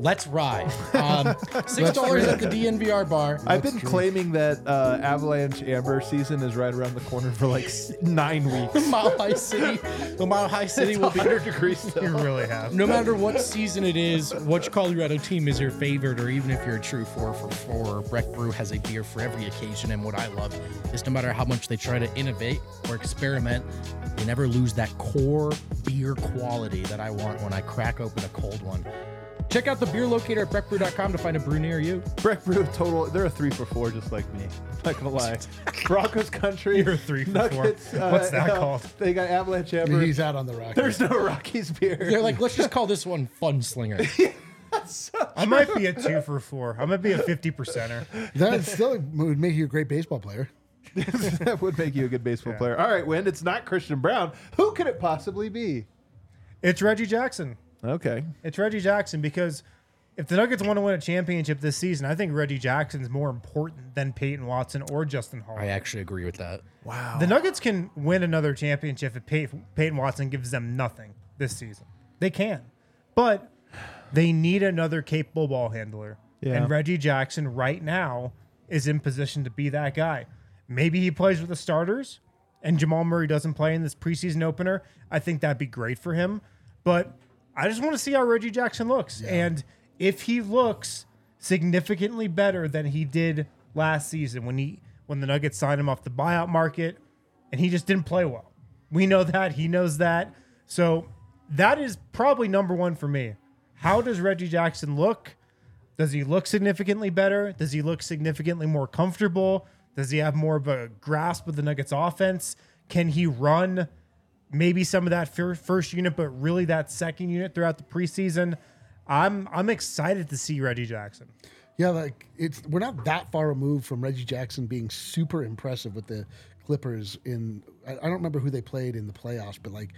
Let's ride. Um, six dollars at the D N V R bar. I've That's been true. claiming that uh, Avalanche Amber season is right around the corner for like nine weeks. Mile High City. The Mile High City it's will be one hundred degrees. Though. You really have. No matter what season it is, which Colorado team is your favorite, or even if you're a true four for four, Breck Brew has a beer for every occasion. And what I love is no matter how much they try to innovate or experiment, they never lose that core beer quality that I want when I crack open a cold one. Check out the beer locator at breck brew dot com to find a brew near you. Breck Brew, total, they're a three for four, just like me. Not gonna lie. Broncos country. You're a three for Nuggets, four. Uh, What's that uh, called? They got Avalanche Amber. He's out on the Rockies. There's no Rockies beer. They're like, let's just call this one Fun Slinger. So I might be a two for four. I might be a fifty percenter. That still would make you a great baseball player. That would make you a good baseball yeah. player. All right, Wynn, it's not Christian Brown. Who could it possibly be? It's Reggie Jackson. Okay. It's Reggie Jackson because if the Nuggets want to win a championship this season, I think Reggie Jackson's more important than Peyton Watson or Justin Holiday. I actually agree with that. Wow. The Nuggets can win another championship if Pey- Peyton Watson gives them nothing this season. They can. But they need another capable ball handler. Yeah. And Reggie Jackson right now is in position to be that guy. Maybe he plays with the starters and Jamal Murray doesn't play in this preseason opener. I think that'd be great for him. But I just want to see how Reggie Jackson looks. Yeah. And if he looks significantly better than he did last season when he when the Nuggets signed him off the buyout market and he just didn't play well. We know that. He knows that. So that is probably number one for me. How does Reggie Jackson look? Does he look significantly better? Does he look significantly more comfortable? Does he have more of a grasp of the Nuggets offense? Can he run maybe some of that fir- first unit, but really that second unit throughout the preseason? I'm I'm excited to see Reggie Jackson. Yeah, like it's we're not that far removed from Reggie Jackson being super impressive with the Clippers in I, I don't remember who they played in the playoffs, but like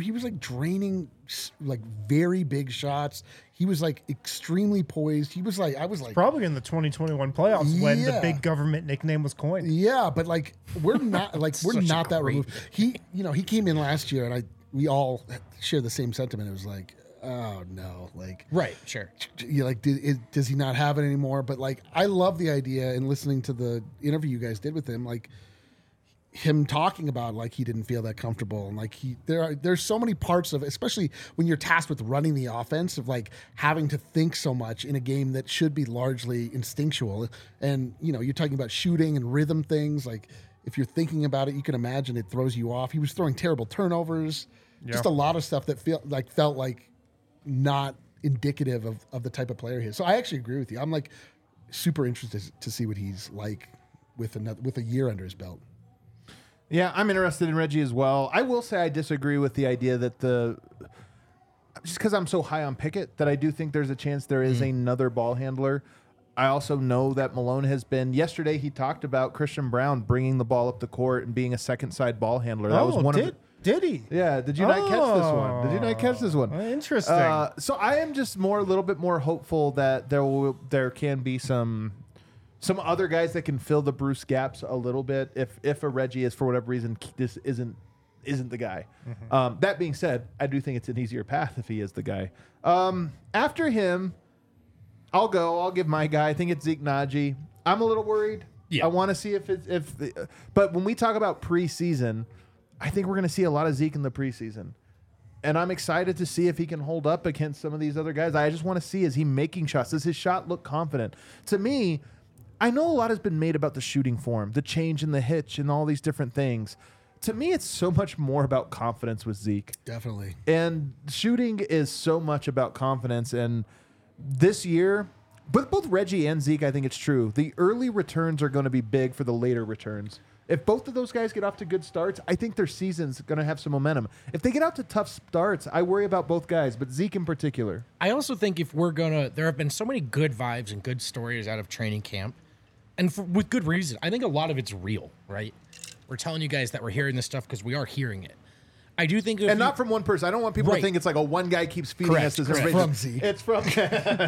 he was like draining like very big shots. He was like extremely poised. He was like, I was like probably in the twenty twenty-one playoffs yeah. when the big government nickname was coined. Yeah. But like, we're not like, we're not that removed. He, you know, he came in last year and I, we all share the same sentiment. It was like, oh no, like, right. Sure. You like, did, it, does he not have it anymore? But like, I love the idea and listening to the interview you guys did with him, like, him talking about like he didn't feel that comfortable and like he there are there's so many parts of, especially when you're tasked with running the offense, of like having to think so much in a game that should be largely instinctual. And you know, you're talking about shooting and rhythm things, like if you're thinking about it, you can imagine it throws you off. He was throwing terrible turnovers, yeah. just a lot of stuff that feel like felt like not indicative of, of the type of player he is. So I actually agree with you. I'm like super interested to see what he's like with another with a year under his belt. Yeah, I'm interested in Reggie as well. I will say I disagree with the idea that the just because I'm so high on Pickett that I do think there's a chance there is mm. another ball handler. I also know that Malone has been. Yesterday he talked about Christian Brown bringing the ball up the court and being a second side ball handler. That oh, was one did, of the, did he? Yeah. Did you oh. not catch this one? Did you not catch this one? Interesting. Uh, so I am just more a little bit more hopeful that there will there can be some. Some other guys that can fill the Bruce gaps a little bit if if a Reggie is, for whatever reason, this isn't isn't the guy. Mm-hmm. Um, that being said, I do think it's an easier path if he is the guy. Um, after him, I'll go. I'll give my guy. I think it's Zeke Nnaji. I'm a little worried. Yeah. I want to see if it's... If the, but when we talk about preseason, I think we're going to see a lot of Zeke in the preseason. And I'm excited to see if he can hold up against some of these other guys. I just want to see, is he making shots? Does his shot look confident? To me... I know a lot has been made about the shooting form, the change in the hitch, and all these different things. To me, it's so much more about confidence with Zeke. Definitely. And shooting is so much about confidence. And this year, but both Reggie and Zeke, I think it's true. The early returns are going to be big for the later returns. If both of those guys get off to good starts, I think their season's going to have some momentum. If they get out to tough starts, I worry about both guys, but Zeke in particular. I also think if we're going to, there have been so many good vibes and good stories out of training camp. And for, with good reason. I think a lot of it's real, right? We're telling you guys that we're hearing this stuff because we are hearing it. I do think... If and you, not from one person. I don't want people right. to think it's like a one guy keeps feeding correct, us. Correct. It's from Zeke. It's from...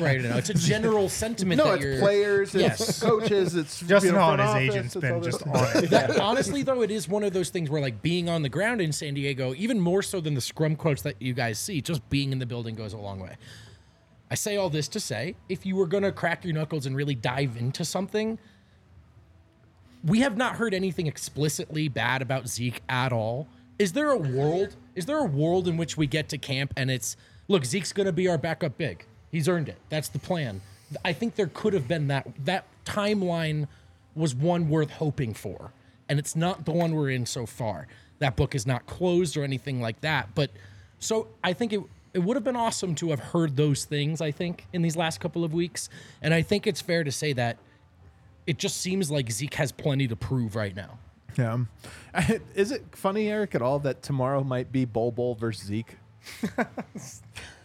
right, no, it's a general sentiment. No, that it's you're, players, yes. it's coaches, it's... Justin Holiday's agent's been just on it. That, honestly, though, it is one of those things where like being on the ground in San Diego, even more so than the scrum quotes that you guys see, just being in the building goes a long way. I say all this to say, if you were going to crack your knuckles and really dive into something... We have not heard anything explicitly bad about Zeke at all. Is there a world? Is there a world in which we get to camp and it's, look, Zeke's going to be our backup big. He's earned it. That's the plan. I think there could have been that. That timeline was one worth hoping for, and it's not the one we're in so far. That book is not closed or anything like that. But so I think it it would have been awesome to have heard those things, I think, in these last couple of weeks. And I think it's fair to say that it just seems like Zeke has plenty to prove right now. Yeah. Is it funny, Eric, at all that tomorrow might be Bol Bol versus Zeke?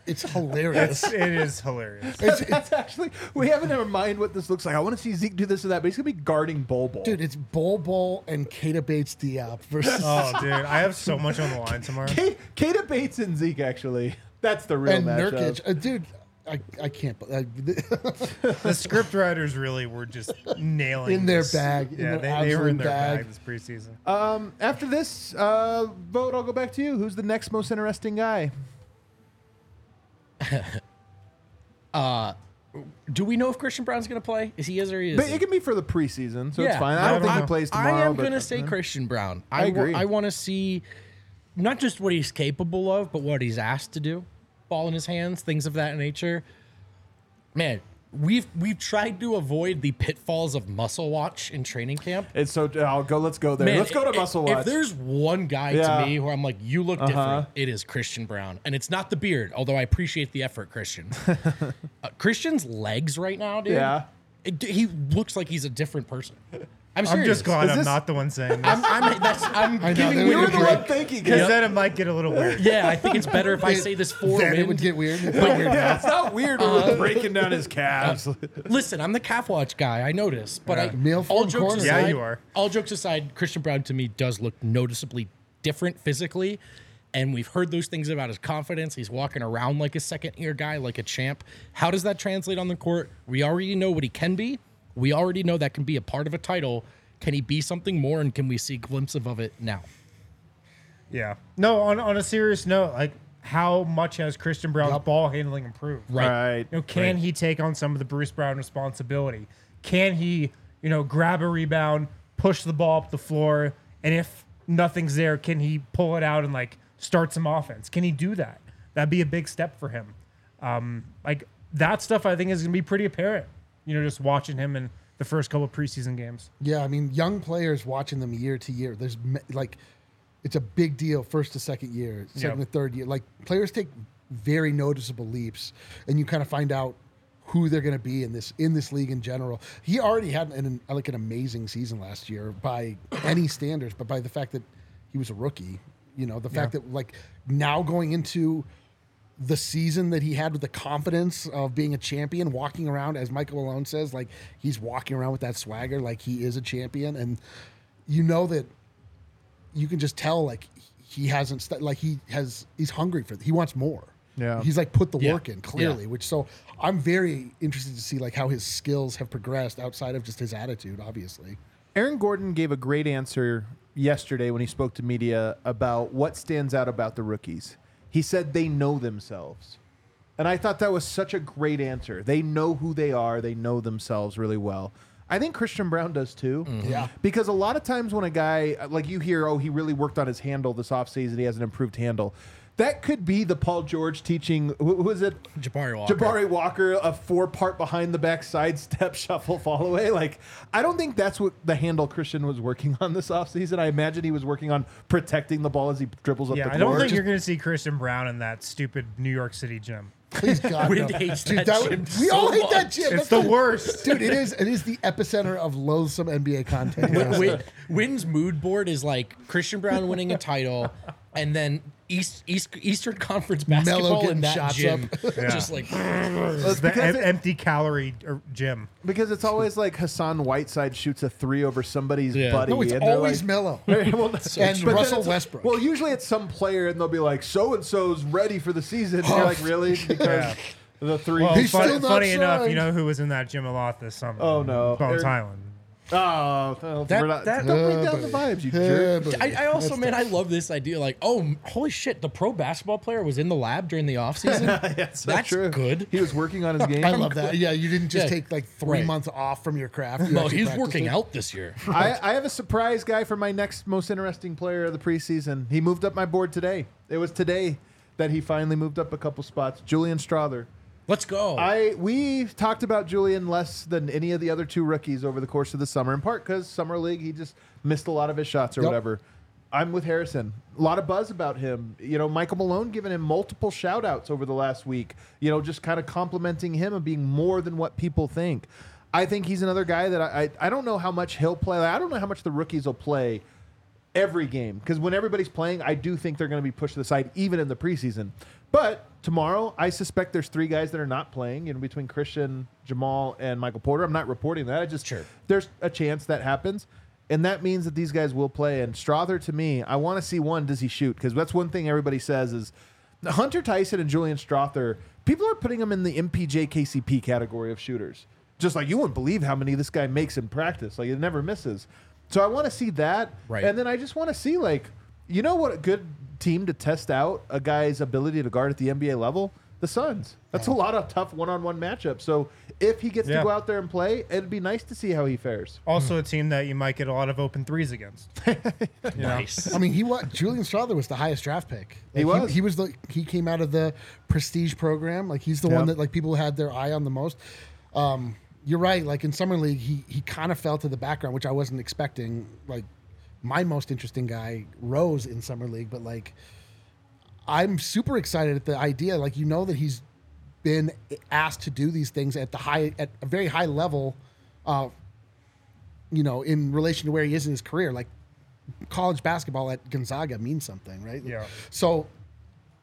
It's hilarious. It's, it is hilarious. It's, it's, That's actually, we haven't ever mind what this looks like. I want to see Zeke do this or that, but he's going to be guarding Bol Bol. Dude, it's Bol Bol and Keita Bates-Diop versus... Oh, dude, I have so much on the line tomorrow. Ke- Keita Bates and Zeke, actually. That's the real and matchup. And Nurkic. Uh, dude... I, I can't. I, the script writers really were just nailing in this. Their bag. Yeah, in their they, they were in their bag, bag this preseason. Um, after this uh, vote, I'll go back to you. Who's the next most interesting guy? uh, Do we know if Christian Brown's going to play? Is he is or he isn't? But it can be for the preseason, so yeah. it's fine. I, I don't think know. he plays tomorrow. I am going to say then. Christian Brown. I, I agree. W- I want to see not just what he's capable of, but what he's asked to do. Ball in his hands, things of that nature. Man, we've we've tried to avoid the pitfalls of muscle watch in training camp. It's so I'll go. Let's go there. Man, let's go to if, muscle watch. If there's one guy yeah. to me where I'm like, you look different, uh-huh. it is Christian Brown, and it's not the beard. Although I appreciate the effort, Christian. uh, Christian's legs right now, dude. Yeah, it, he looks like he's a different person. I'm, I'm just glad is I'm this, not the one saying this. I'm, I'm, that's, I'm I giving you the one thinking. Because yep. then it might get a little weird. Yeah, I think it's better if I say this for Then wind. It would get weird. It's, but, weird yeah, it's not weird uh, when breaking down his calves. Uh, listen, I'm the calf watch guy. I notice. But yeah. I, Meal all, jokes aside, yeah, you are. all jokes aside, Christian Brown to me does look noticeably different physically. And we've heard those things about his confidence. He's walking around like a second-year guy, like a champ. How does that translate on the court? We already know what he can be. We already know that can be a part of a title. Can he be something more, and can we see glimpses of it now? Yeah. No, on, on a serious note, like, how much has Christian Brown's yep. ball handling improved? Right. right. You know, can right. he take on some of the Bruce Brown responsibility? Can he, you know, grab a rebound, push the ball up the floor, and if nothing's there, can he pull it out and, like, start some offense? Can he do that? That'd be a big step for him. Um, like, that stuff, I think, is going to be pretty apparent. You know, just watching him in the first couple of preseason games. Yeah, I mean, young players, watching them year to year, there's like, it's a big deal first to second year, second yep. to third year. Like, players take very noticeable leaps, and you kind of find out who they're going to be in this in this league in general. He already had an, an like an amazing season last year by any standards, but by the fact that he was a rookie, you know, the fact yeah. that like now going into the season that he had with the confidence of being a champion, walking around, as Michael Malone says, like he's walking around with that swagger, like he is a champion. And you know that you can just tell, like he hasn't, st- like he has, he's hungry for it. He wants more. Yeah. He's like put the yeah. work in clearly, yeah. which so I'm very interested to see like how his skills have progressed outside of just his attitude, obviously. Aaron Gordon gave a great answer yesterday when he spoke to media about what stands out about the rookies. He said they know themselves. And I thought that was such a great answer. They know who they are. They know themselves really well. I think Christian Brown does too. Mm-hmm. Yeah. Because a lot of times when a guy, like you hear, oh, he really worked on his handle this offseason. He has an improved handle. That could be the Paul George teaching, who is it? Jabari Walker. Jabari Walker, a four-part behind-the-back side step shuffle fall away. Like, I don't think that's what the handle Christian was working on this offseason. I imagine he was working on protecting the ball as he dribbles up yeah, the court. Yeah, I don't think Just, you're going to see Christian Brown in that stupid New York City gym. Please, God, no. hates dude, that that gym was, so we all hate much. that gym. It's That's the, the worst, dude. It is. It is the epicenter of loathsome N B A content. Win, win, Win's mood board is like Christian Brown winning a title, and then East East Eastern Conference basketball in that shots gym, up. Yeah. just like it's the em- it, empty calorie gym. Because it's always like Hassan Whiteside shoots a three over somebody's yeah. buddy. No, it's and always like, Melo well, so and Russell Westbrook. Well, usually it's some player, and they'll be like, "So and so's ready for the season." You're like, really? Yeah. The three. Well, He's fun, still not funny signed. enough, you know who was in that gym a lot this summer? Oh no, Bones Hyland. Oh, well, that, not, that, don't bring down the vibes, you jerk. I, I also, man, I love this idea. Like, oh, holy shit, the pro basketball player was in the lab during the offseason. yeah, so That's true. good. He was working on his game. I love that. Yeah, you didn't just yeah. take like three right. months off from your craft. You no, he's working it. out this year. I, I have a surprise guy for my next most interesting player of the preseason. He moved up my board today. It was today that he finally moved up a couple spots. Julian Strawther. Let's go. I we talked about Julian less than any of the other two rookies over the course of the summer, in part because Summer League, he just missed a lot of his shots or yep. whatever. I'm with Harrison. A lot of buzz about him. You know, Michael Malone giving him multiple shout-outs over the last week, you know, just kind of complimenting him and being more than what people think. I think he's another guy that I, I, I don't know how much he'll play. I don't know how much the rookies will play every game because when everybody's playing, I do think they're going to be pushed to the side even in the preseason. But tomorrow, I suspect there's three guys that are not playing, you know, between Christian, Jamal, and Michael Porter. I'm not reporting that. I just sure. There's a chance that happens, and that means that these guys will play. And Strawther, to me, I want to see, one, does he shoot? Because that's one thing everybody says is Hunter Tyson and Julian Strawther, people are putting them in the M P J K C P category of shooters. Just like you wouldn't believe how many this guy makes in practice. Like, it never misses. So I want to see that. Right. And then I just want to see, like, you know what a good team to test out a guy's ability to guard at the N B A level? the Suns. That's a lot of tough one-on-one matchups. So if he gets yeah. to go out there and play, it'd be nice to see how he fares. Also mm. a team that you might get a lot of open threes against. Nice. I mean, he was, Julian Strawther was the highest draft pick. Like, he was. He, he was the, he came out of the prestige program. Like, he's the yep. one that like people had their eye on the most. Um, you're right. Like, in Summer League, he he kind of fell to the background, which I wasn't expecting. Like, my most interesting guy rose in Summer League, but like, I'm super excited at the idea. Like, you know that he's been asked to do these things at the high, at a very high level, uh, you know, in relation to where he is in his career. Like, college basketball at Gonzaga means something, right? Yeah. So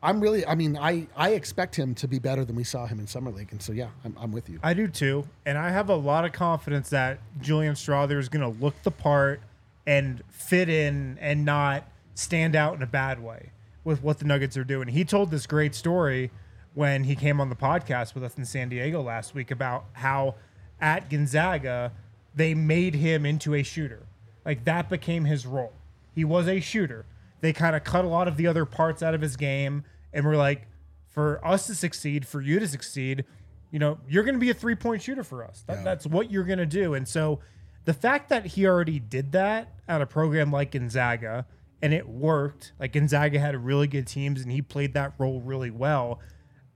I'm really, I mean, I, I expect him to be better than we saw him in Summer League. And so, yeah, I'm, I'm with you. I do too. And I have a lot of confidence that Julian Strawther is going to look the part and fit in and not stand out in a bad way with what the Nuggets are doing. He told this great story when he came on the podcast with us in San Diego last week about how at Gonzaga, they made him into a shooter. Like, that became his role. He was a shooter. They kind of cut a lot of the other parts out of his game and were like, for us to succeed, for you to succeed, you know, you're going to be a three-point shooter for us. That, yeah. That's what you're going to do. And so the fact that he already did that at a program like Gonzaga, and it worked. Like, Gonzaga had really good teams, and he played that role really well.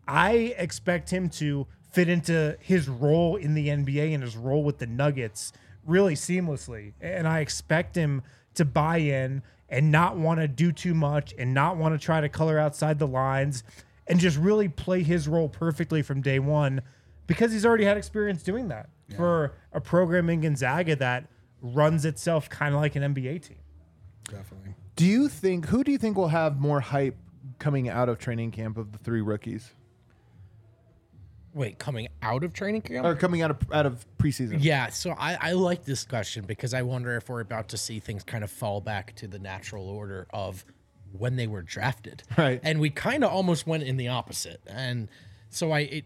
I expect him to fit into his role in the N B A and his role with the Nuggets really seamlessly. And I expect him to buy in and not want to do too much and not want to try to color outside the lines and just really play his role perfectly from day one, because he's already had experience doing that yeah. for a program in Gonzaga that runs itself kind of like an N B A team. Definitely. Do you think, who do you think will have more hype coming out of training camp of the three rookies? Wait, coming out of training camp? Or coming out of out of preseason? Yeah, so I, I like this question because I wonder if we're about to see things kind of fall back to the natural order of when they were drafted. Right. And we kind of almost went in the opposite. And so I, it,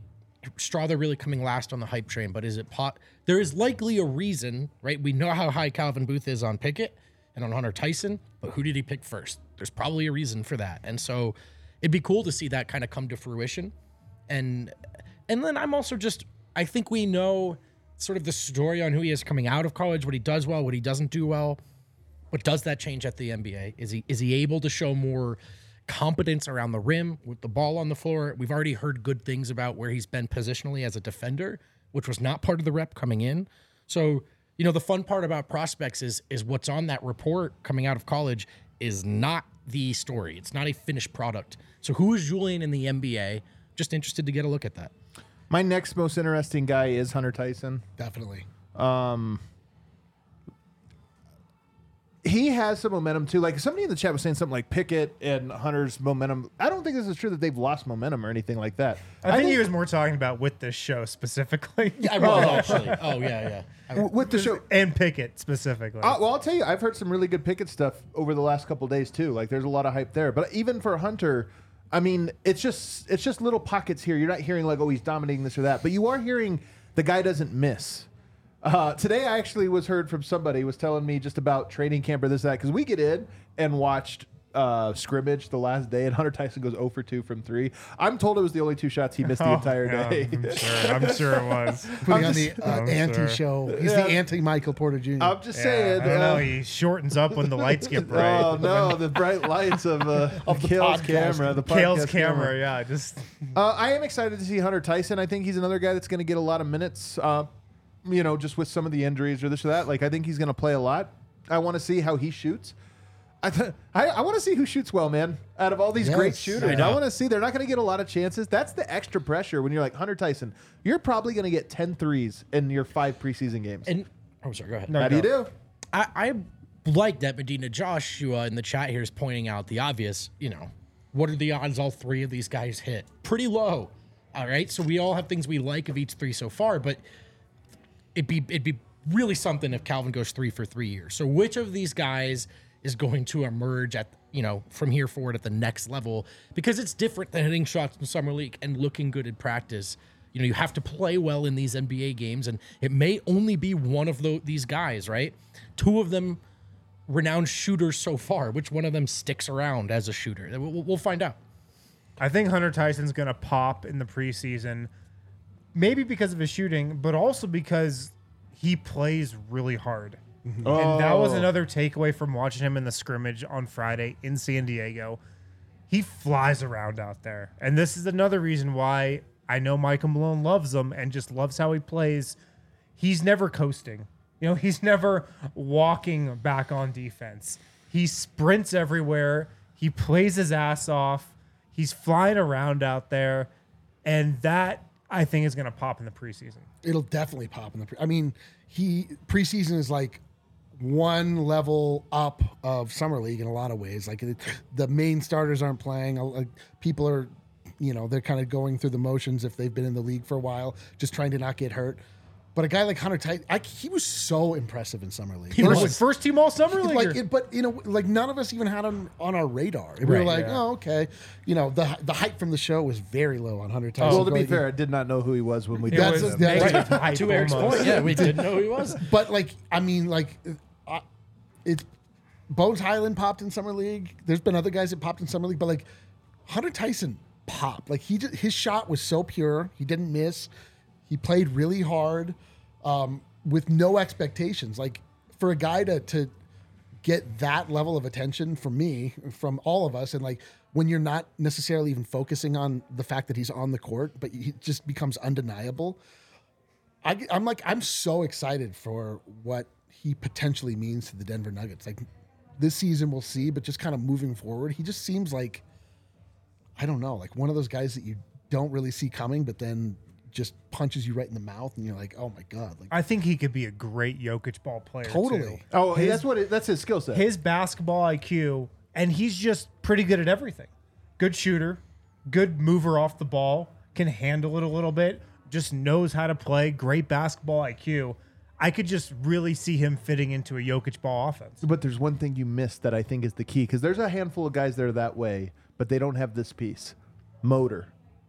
Strawther really coming last on the hype train, but is it pot? There is likely a reason, right? We know how high Calvin Booth is on Pickett and on Hunter Tyson, but who did he pick first? There's probably a reason for that. And so it'd be cool to see that kind of come to fruition. And and then I'm also just, I think we know sort of the story on who he is coming out of college, what he does well, what he doesn't do well. But does that change at the N B A? Is he is he able to show more competence around the rim with the ball on the floor? We've already heard good things about where he's been positionally as a defender, which was not part of the rep coming in. So, you know, the fun part about prospects is is what's on that report coming out of college is not the story. It's not a finished product. So who is Julian in the N B A? Just interested to get a look at that. My next most interesting guy is Hunter Tyson. Definitely. Um, he has some momentum, too. Like, somebody in the chat was saying something like Pickett and Hunter's momentum. I don't think this is true that they've lost momentum or anything like that. I, I think, think he was more talking about with this show specifically. Yeah, I was actually. Oh, yeah, yeah. With the show and Pickett specifically. Uh, well, I'll tell you, I've heard some really good Pickett stuff over the last couple of days too. Like, there's a lot of hype there. But even for Hunter, I mean, it's just it's just little pockets here. You're not hearing like, oh, he's dominating this or that, but you are hearing the guy doesn't miss. Uh, today, I actually was heard from somebody was telling me just about training camp or this or that, because we get in and watched uh, scrimmage the last day, and Hunter Tyson goes zero for two from three. I'm told it was the only two shots he missed the oh, entire yeah, day. I'm sure, I'm sure it was. Putting on the uh, anti-show. Sure. He's yeah. the anti-Michael Porter Junior I'm just yeah, saying. I don't uh, know. He shortens up when the lights get bright. Oh, no, the bright lights of, uh, of the Kale's camera. The Kale's camera, camera, yeah. Just. Uh, I am excited to see Hunter Tyson. I think he's another guy that's going to get a lot of minutes, uh, you know, just with some of the injuries or this or that. Like, I think he's going to play a lot. I want to see how he shoots. I th- I, I want to see who shoots well, man, out of all these yes, great shooters. I, I want to see. They're not going to get a lot of chances. That's the extra pressure when you're like, Hunter Tyson, you're probably going to get ten threes in your five preseason games. And I'm oh, sorry, go ahead. No, How no. do you do? I, I like that Medina Joshua in the chat here is pointing out the obvious, you know, what are the odds all three of these guys hit? Pretty low. All right, so we all have things we like of each three so far, but it'd be, it'd be really something if Calvin goes three for three years. So which of these guys is going to emerge at, you know, from here forward at the next level, because it's different than hitting shots in summer league and looking good in practice. You know, you have to play well in these N B A games, and it may only be one of the, these guys, right? Two of them renowned shooters so far. Which one of them sticks around as a shooter? We'll, we'll find out. I think Hunter Tyson's going to pop in the preseason, maybe because of his shooting, but also because he plays really hard. Oh. And that was another takeaway from watching him in the scrimmage on Friday in San Diego. He flies around out there. And this is another reason why I know Michael Malone loves him and just loves how he plays. He's never coasting. You know, he's never walking back on defense. He sprints everywhere. He plays his ass off. He's flying around out there. And that, I think, is going to pop in the preseason. It'll definitely pop in the preseason. I mean, he preseason is like one level up of summer league in a lot of ways. Like it, the main starters aren't playing. Like people are, you know, they're kind of going through the motions if they've been in the league for a while, just trying to not get hurt. But a guy like Hunter Tyson, I, he was so impressive in summer league. He was like, first team all summer league. Like, it, but you know, like none of us even had him on our radar. We right, were like, yeah. oh, okay. You know, the the hype from the show was very low on Hunter Tyson. Oh, well, to be like, fair, I did not know who he was when we did that's, that's, that's right. To Eric's point, yeah, we didn't know who he was. But like, I mean, like, uh, it's Bones Hyland popped in summer league. There's been other guys that popped in summer league, but like Hunter Tyson popped. Like he just, his shot was so pure, he didn't miss. He played really hard um, with no expectations. Like, for a guy to to get that level of attention from me, from all of us, and, like, when you're not necessarily even focusing on the fact that he's on the court, but he just becomes undeniable, I, I'm, like, I'm so excited for what he potentially means to the Denver Nuggets. Like, this season we'll see, but just kind of moving forward, he just seems like, I don't know, like one of those guys that you don't really see coming, but then just punches you right in the mouth, and you're like, oh my God. Like, I think he could be a great Jokic ball player. Totally. Too. Oh, his, that's what it, that's his skill set. His basketball I Q, and he's just pretty good at everything. Good shooter, good mover off the ball, can handle it a little bit, just knows how to play, great basketball I Q. I could just really see him fitting into a Jokic ball offense. But there's one thing you missed that I think is the key, because there's a handful of guys that are that way, but they don't have this piece. Motor.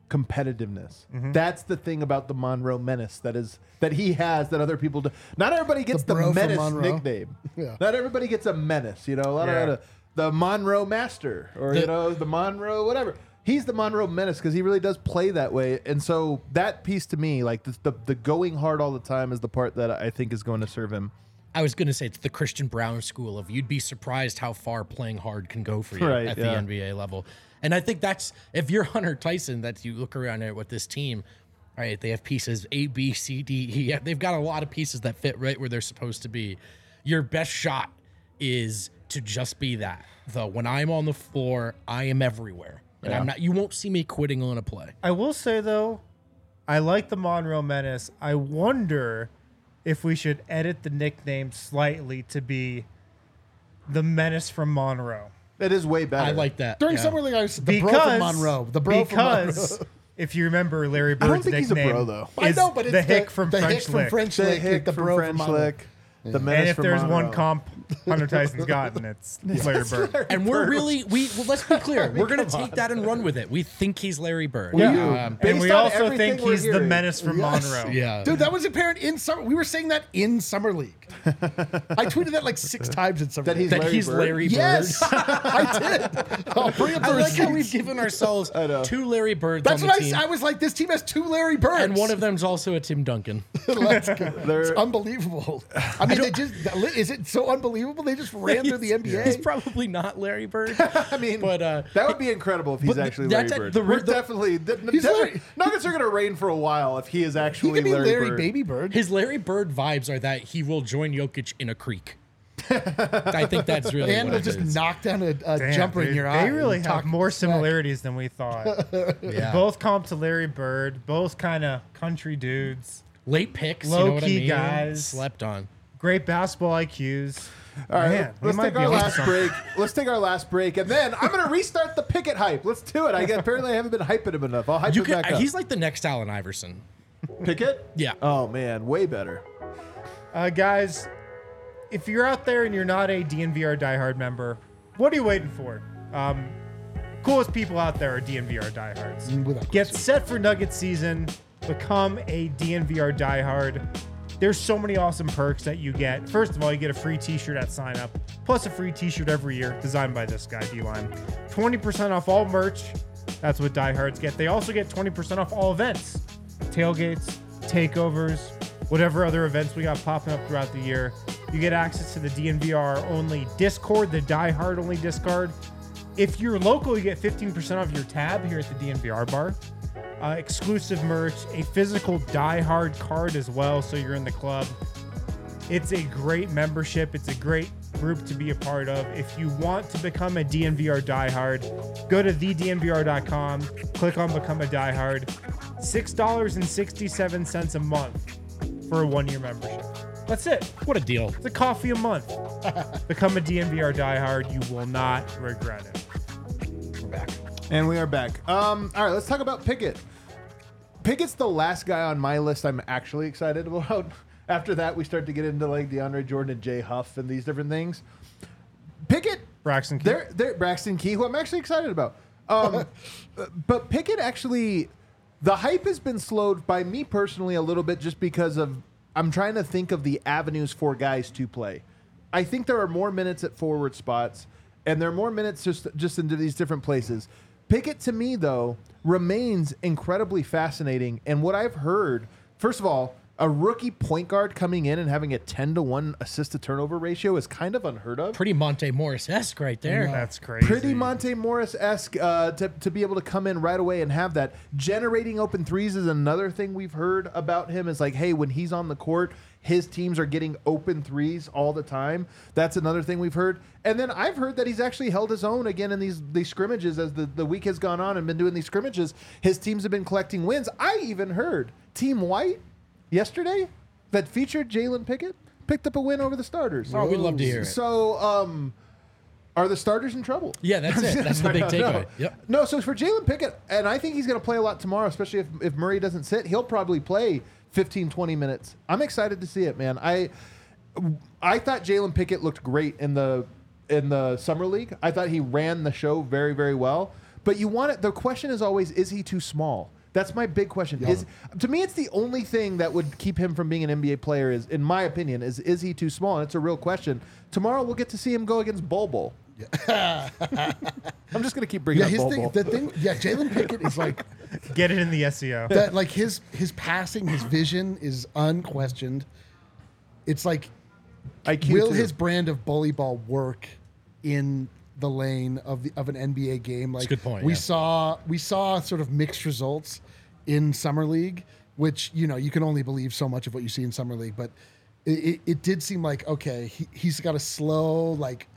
Competitiveness. Mm-hmm. That's the thing about the Monroe menace that is that he has that other people do. Not everybody gets the, the menace nickname. Yeah. Not everybody gets a menace. You know, a lot yeah. of the Monroe master or the, you know the Monroe whatever. He's the Monroe menace because he really does play that way. And so that piece to me, like the, the the going hard all the time, is the part that I think is going to serve him. I was going to say it's the Christian Brown school of you'd be surprised how far playing hard can go for you right, at yeah. the N B A level. And I think that's, if you're Hunter Tyson, that you look around at with this team, all right, they have pieces A, B, C, D, E. They've got a lot of pieces that fit right where they're supposed to be. Your best shot is to just be that. Though when I'm on the floor, I am everywhere. And yeah. I'm not, you won't see me quitting on a play. I will say, though, I like the Monroe menace. I wonder if we should edit the nickname slightly to be the menace from Monroe. That is way better. I like that. During yeah. summer league, I was the because, bro from Monroe. The bro because, from Monroe. If you remember, Larry Bird's nickname is I know, but it's the, the hick from the French hick Lick. From French the Lick, hick the from bro French from Lick. Yeah. The menace and if from there's Monroe. One comp Hunter Tyson's gotten, it's Larry Bird. Larry and we're Bird. really, we well, let's be clear, we're going to take that and run with it. We think he's Larry Bird. Yeah. yeah. Um, and we also think he's the menace from Monroe. Yeah, dude, that was apparent in summer. We were saying that in summer league. I tweeted that like six times in summer that he's league. Larry that he's Bird. Larry Bird. Yes, I did. I'll bring up the I like how we've given ourselves two Larry Birds. That's on what the team. I, I was like. This team has two Larry Birds, and one of them's also a Tim Duncan. Let's go. It's unbelievable. I mean, I they just—is it so unbelievable? They just ran through the N B A. He's probably not Larry Bird. I mean, but uh, that would be incredible if he's actually Larry Bird. The, We're the, definitely the, the Larry. Nuggets are going to reign for a while if he is actually he be Larry, Larry Bird. Baby Bird. His Larry Bird vibes are that he will join Jokic in a creek. I think that's really. And they'll just is. knock down a, a Damn, jumper dude, in your eye. They really have more similarities than we thought. yeah. Both comp to Larry Bird. Both kind of country dudes. Late picks. Low you know what key I mean? guys. Slept on. Great basketball I Qs. All right, Man, let's take our last break. Let's take our last break, and then I'm going to restart the Pickett hype. Let's do it. I get, apparently I haven't been hyping him enough. I'll hype you him can, back up. He's like the next Allen Iverson. Pickett? Yeah. Oh, man, way better. Uh, guys, if you're out there and you're not a D N V R diehard member, what are you waiting for? Um, coolest people out there are D N V R diehards. Get set for Nugget season. Become a D N V R diehard. There's so many awesome perks that you get. First of all, you get a free t-shirt at sign up, plus a free t-shirt every year designed by this guy, D-Line. twenty percent off all merch, That's what diehards get. They also get twenty percent off all events, tailgates, takeovers, whatever other events we got popping up throughout the year. You get access to the D N V R only Discord, the diehard only Discord. If you're local, you get fifteen percent off your tab here at the D N V R bar. Uh, exclusive merch, a physical diehard card as well, so you're in the club. It's a great membership. It's a great group to be a part of. If you want to become a D N V R diehard, go to the D N V R dot com, click on Become a Diehard. six dollars and sixty-seven cents a month for a one-year membership. That's it. What a deal. It's a coffee a month. Become a D N V R diehard. You will not regret it. We're back. And we are back. Um, all right, let's talk about Pickett. Pickett's the last guy on my list I'm actually excited about. After that, we start to get into like DeAndre Jordan and Jay Huff and these different things. Pickett, Braxton Key, they're, they're Braxton Key, who I'm actually excited about. Um, but Pickett actually, the hype has been slowed by me personally a little bit just because of I'm trying to think of the avenues for guys to play. I think there are more minutes at forward spots, and there are more minutes just just into these different places. Pickett to me though remains incredibly fascinating, and what I've heard, first of all. A rookie point guard coming in and having a ten to one assist to turnover ratio is kind of unheard of. Pretty Monte Morris-esque right there. No. That's crazy. Pretty Monte Morris-esque uh, to, to be able to come in right away and have that. Generating open threes is another thing we've heard about him. Is like, hey, when he's on the court, his teams are getting open threes all the time. That's another thing we've heard. And then I've heard that he's actually held his own again in these, these scrimmages as the, the week has gone on and been doing these scrimmages. His teams have been collecting wins. I even heard Team White yesterday, that featured Jalen Pickett, picked up a win over the starters. Oh, we'd love to hear it. So, um, are the starters in trouble? Yeah, that's it. That's the big takeaway. No. Yep. No, so for Jalen Pickett, and I think he's going to play a lot tomorrow, especially if, if Murray doesn't sit. He'll probably play fifteen, twenty minutes. I'm excited to see it, man. I I thought Jalen Pickett looked great in the in the summer league. I thought he ran the show very, very well. But you want it. The question is always, is he too small? That's my big question. Yeah. Is to me, it's the only thing that would keep him from being an N B A player. Is, in my opinion, is is he too small? And it's a real question. Tomorrow, we'll get to see him go against Bol Bol. Yeah. I'm just gonna keep bringing yeah, up his Bol thing, Bol. The thing, yeah, Jalen Pickett is like, get it in the S E O. That like his his passing, his vision is unquestioned. It's like, I Q will too. His brand of bully ball work in the lane of the of an N B A game? Like, that's a good point. We yeah. saw we saw sort of mixed results in summer league, which, you know, you can only believe so much of what you see in summer league, but it, it, it did seem like, okay, he, he's got a slow, like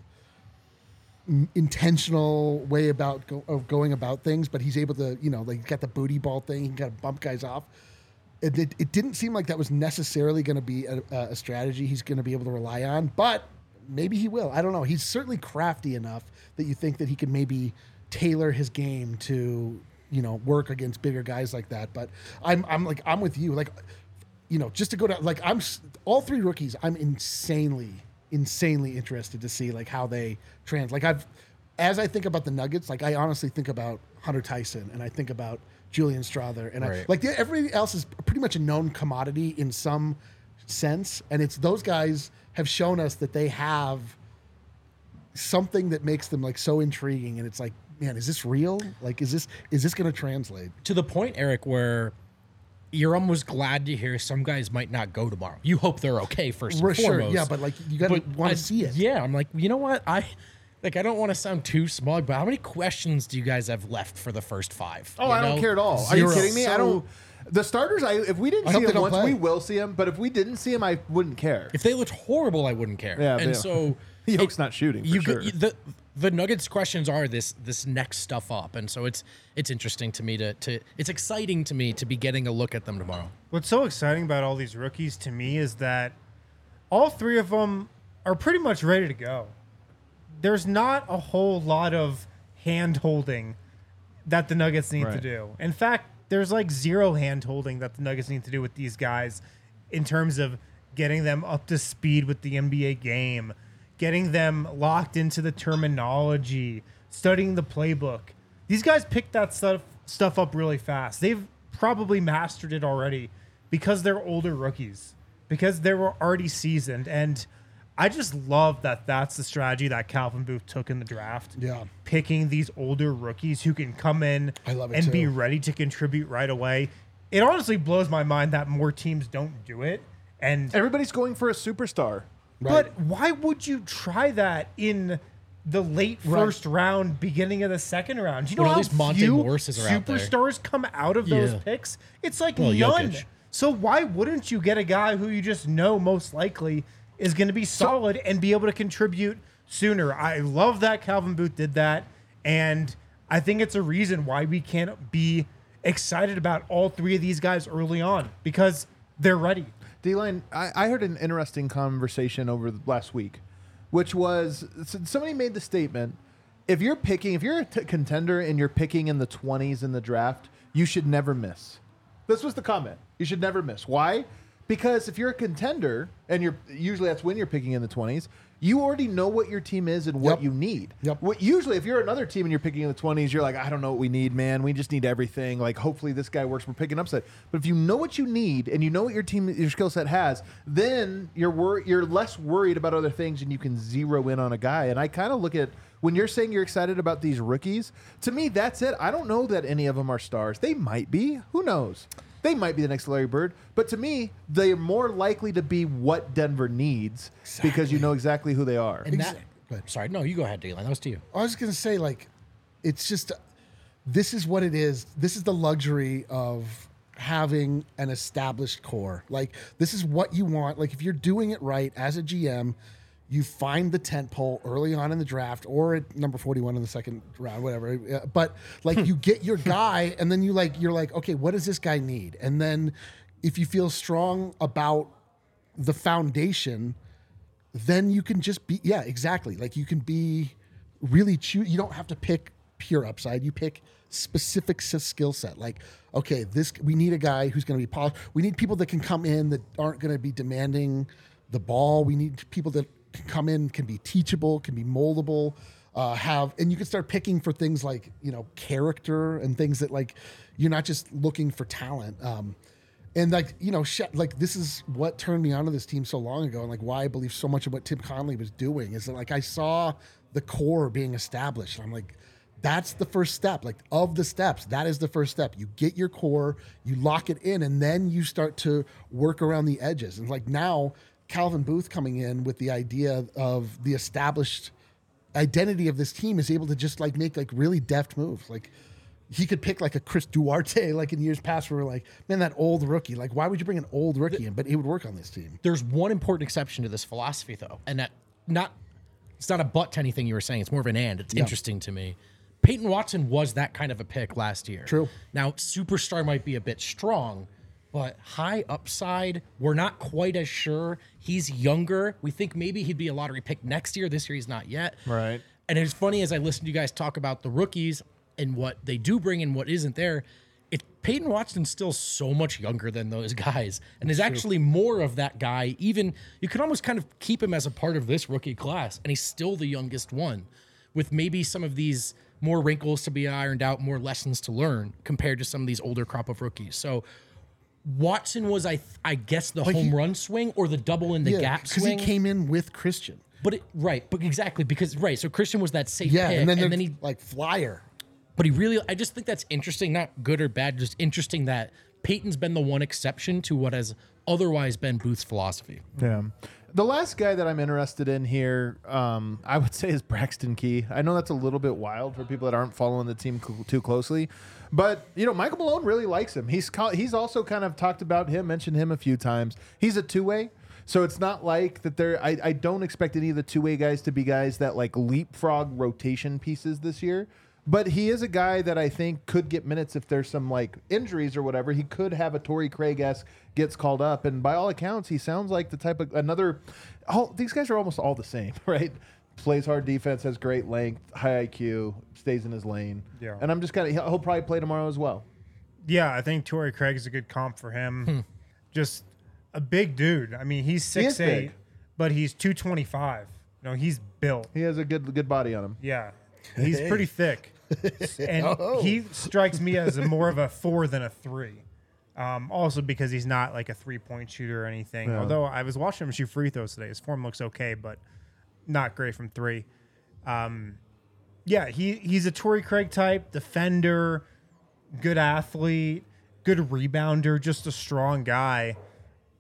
m- intentional way about go, of going about things, but he's able to, you know, like got the booty ball thing, he can kind of bump guys off. It, it, it didn't seem like that was necessarily going to be a, a strategy he's going to be able to rely on, but maybe he will. I don't know. He's certainly crafty enough that you think that he can maybe tailor his game to, you know, work against bigger guys like that. But I'm, I'm like, I'm with you. Like, you know, just to go down, like I'm all three rookies. I'm insanely, insanely interested to see like how they trans. Like I've, as I think about the Nuggets, like I honestly think about Hunter Tyson and I think about Julian Strawther and right. I, like everybody else is pretty much a known commodity in some sense. And it's those guys have shown us that they have something that makes them like so intriguing. And it's like, man, is this real? Like, is this, is this going to translate? To the point, Eric, where you're almost glad to hear some guys might not go tomorrow. You hope they're okay first and sure, foremost. Yeah, but like, you got to want to see it. Yeah, I'm like, you know what? I like, I don't want to sound too smug, but how many questions do you guys have left for the first five? Oh, you I know? don't care at all. Zero. Are you kidding me? So, I don't... The starters, I if we didn't I see them once, play. we will see them. But if we didn't see them, I wouldn't care. If they looked horrible, I wouldn't care. Yeah, and so Yoke's not shooting. For you sure. could, the the Nuggets questions are this this next stuff up, and so it's it's interesting to me to to it's exciting to me to be getting a look at them tomorrow. What's so exciting about all these rookies to me is that all three of them are pretty much ready to go. There's not a whole lot of hand holding that the Nuggets need right. to do. In fact, there's like zero hand-holding that the Nuggets need to do with these guys in terms of getting them up to speed with the N B A game, getting them locked into the terminology, studying the playbook. These guys pick that stuff stuff up really fast. They've probably mastered it already because they're older rookies, because they were already seasoned. And I just love that that's the strategy that Calvin Booth took in the draft. Yeah. Picking these older rookies who can come in I love it and too. be ready to contribute right away. It honestly blows my mind that more teams don't do it. And everybody's going for a superstar. Right. But why would you try that in the late first right. round, beginning of the second round? You know well, how few superstars come out of those yeah. picks? It's like well, none. Jokic. So why wouldn't you get a guy who you just know most likely is going to be solid so, and be able to contribute sooner? I love that Calvin Booth did that, and I think it's a reason why we can't be excited about all three of these guys early on, because they're ready. D-Line, I, I heard an interesting conversation over the last week, which was somebody made the statement, if you're picking, if you're a t- contender and you're picking in the twenties in the draft, you should never miss. This was the comment. You should never miss. Why? Because if you're a contender, and you're usually that's when you're picking in the twenties, you already know what your team is and what yep. you need. Yep. What, usually, if you're another team and you're picking in the twenties, you're like, I don't know what we need, man. We just need everything. Like, hopefully this guy works. We're picking upside. But if you know what you need and you know what your team, your skill set has, then you're wor- you're less worried about other things and you can zero in on a guy. And I kind of look at when you're saying you're excited about these rookies. To me, that's it. I don't know that any of them are stars. They might be. Who knows? They might be the next Larry Bird, but to me, they are more likely to be what Denver needs exactly. because you know exactly who they are. And exactly. that, sorry, no, you go ahead, D-Line. That was to you. I was going to say, like, it's just, this is what it is. This is the luxury of having an established core. Like, this is what you want. Like, if you're doing it right as a G M, you find the tentpole early on in the draft or at number forty-one in the second round, whatever. But like you get your guy and then you like, you're like, okay, what does this guy need? And then if you feel strong about the foundation, then you can just be, yeah, exactly. Like you can be really choose. You don't have to pick pure upside. You pick specific skill set. Like, okay, this, we need a guy who's going to be polished. We need people that can come in that aren't going to be demanding the ball. We need people that can come in, can be teachable, can be moldable, uh, have, and you can start picking for things like, you know, character and things that like, you're not just looking for talent. Um, and like, you know, sh- like this is what turned me onto this team so long ago. And like why I believe so much of what Tim Connelly was doing is that like, I saw the core being established. And I'm like, that's the first step, like of the steps, that is the first step. You get your core, you lock it in, and then you start to work around the edges. And like now, Calvin Booth coming in with the idea of the established identity of this team is able to just like make like really deft moves. Like he could pick like a Chris Duarte, like in years past where we're like, man, that old rookie, like why would you bring an old rookie in? But it would work on this team. There's one important exception to this philosophy though. And that not, it's not a but to anything you were saying. It's more of an and. It's yeah. interesting to me. Peyton Watson was that kind of a pick last year. True. Now superstar might be a bit strong, but high upside, we're not quite as sure. He's younger. We think maybe he'd be a lottery pick next year. This year, he's not yet. Right. And it's funny, as I listen to you guys talk about the rookies and what they do bring and what isn't there, it, Peyton Watson's still so much younger than those guys and is True. actually more of that guy. Even you can almost kind of keep him as a part of this rookie class, and he's still the youngest one with maybe some of these more wrinkles to be ironed out, more lessons to learn compared to some of these older crop of rookies. So Watson was, I th- I guess, the but home he, run swing or the double in the yeah, gap swing. Because he came in with Christian. But it, right, but exactly, because, right, so Christian was that safe yeah, pick. Yeah, and then, and then he, like, flyer. But he really, I just think that's interesting, not good or bad, just interesting that Peyton's been the one exception to what has otherwise been Booth's philosophy. Yeah. The last guy that I'm interested in here, um, I would say, is Braxton Key. I know that's a little bit wild for people that aren't following the team co- too closely, but you know Michael Malone really likes him. He's co- he's also kind of talked about him, mentioned him a few times. He's a two-way, so it's not like that. There, I, I don't expect any of the two-way guys to be guys that like leapfrog rotation pieces this year. But he is a guy that I think could get minutes if there's some like injuries or whatever. He could have a Torrey Craig-esque gets called up, and by all accounts, he sounds like the type of another. All these guys are almost all the same, right? Plays hard defense, has great length, high I Q, stays in his lane. Yeah, and I'm just kind of he'll, he'll probably play tomorrow as well. Yeah, I think Torrey Craig is a good comp for him. Hmm. Just a big dude. I mean, he's six he eight, big. But he's two twenty five. No, he's built. He has a good good body on him. Yeah. He's hey. pretty thick, and oh. he strikes me as a more of a four than a three. Um, also because he's not like a three-point shooter or anything. Yeah. Although I was watching him shoot free throws today. His form looks okay, but not great from three. Um, yeah, he, he's a Torrey Craig type, defender, good athlete, good rebounder, just a strong guy.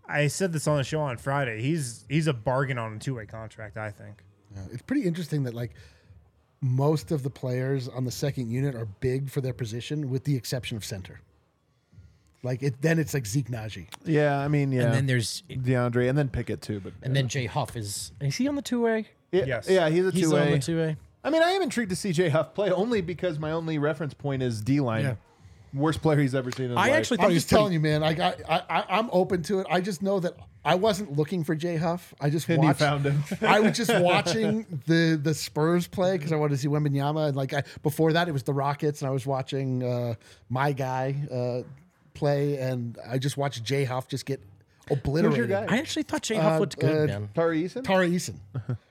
I said this on the show on Friday. He's he's a bargain on a two-way contract, I think. Yeah. It's pretty interesting that like most of the players on the second unit are big for their position, with the exception of center. Like it, then it's like Zeke Nnaji. Yeah, I mean, yeah. And then there's DeAndre, and then Pickett too. But and yeah. then Jay Huff is is he on the two-way? Yeah, yes. Yeah, he's a two-way. He's on the two-way. I mean, I am intrigued to see Jay Huff play only because my only reference point is D-line. Yeah. Worst player he's ever seen in his I life. Actually, I'm just pretty... telling you, man. I, I, I, I'm open to it. I just know that I wasn't looking for Jay Huff. I just and watched. Found him. I was just watching the the Spurs play because I wanted to see Wembanyama. And like I, before that, it was the Rockets, and I was watching uh, my guy uh, play, and I just watched Jay Huff just get obliterated. Who's your guy? I actually thought Jay Huff uh, looked good, uh, man. Tari Eason? Tari Eason,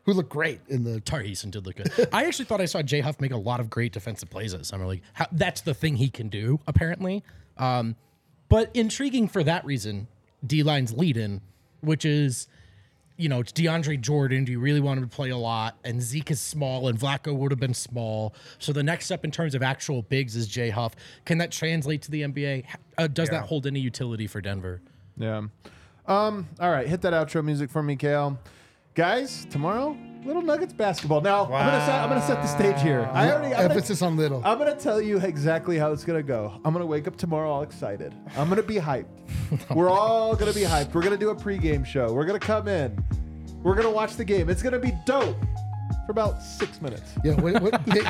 who looked great in the... Tari Eason did look good. I actually thought I saw Jay Huff make a lot of great defensive plays this summer. Like, how, that's the thing he can do, apparently. Um, but intriguing for that reason, D-line's lead-in, which is, you know, it's DeAndre Jordan. Do you really want him to play a lot? And Zeke is small, and Vlacko would have been small. So the next step in terms of actual bigs is Jay Huff. Can that translate to the N B A? Uh, does yeah. that hold any utility for Denver? Yeah. Um, all right, hit that outro music for me, Kale. Guys, tomorrow, Little Nuggets basketball. Now, wow. I'm gonna set, I'm gonna set the stage here. I already I'm emphasis gonna, on little. I'm gonna tell you exactly how it's gonna go. I'm gonna wake up tomorrow all excited. I'm gonna be hyped. We're all gonna be hyped. We're gonna do a pregame show. We're gonna come in. We're gonna watch the game. It's gonna be dope for about six minutes. Yeah. What, what big,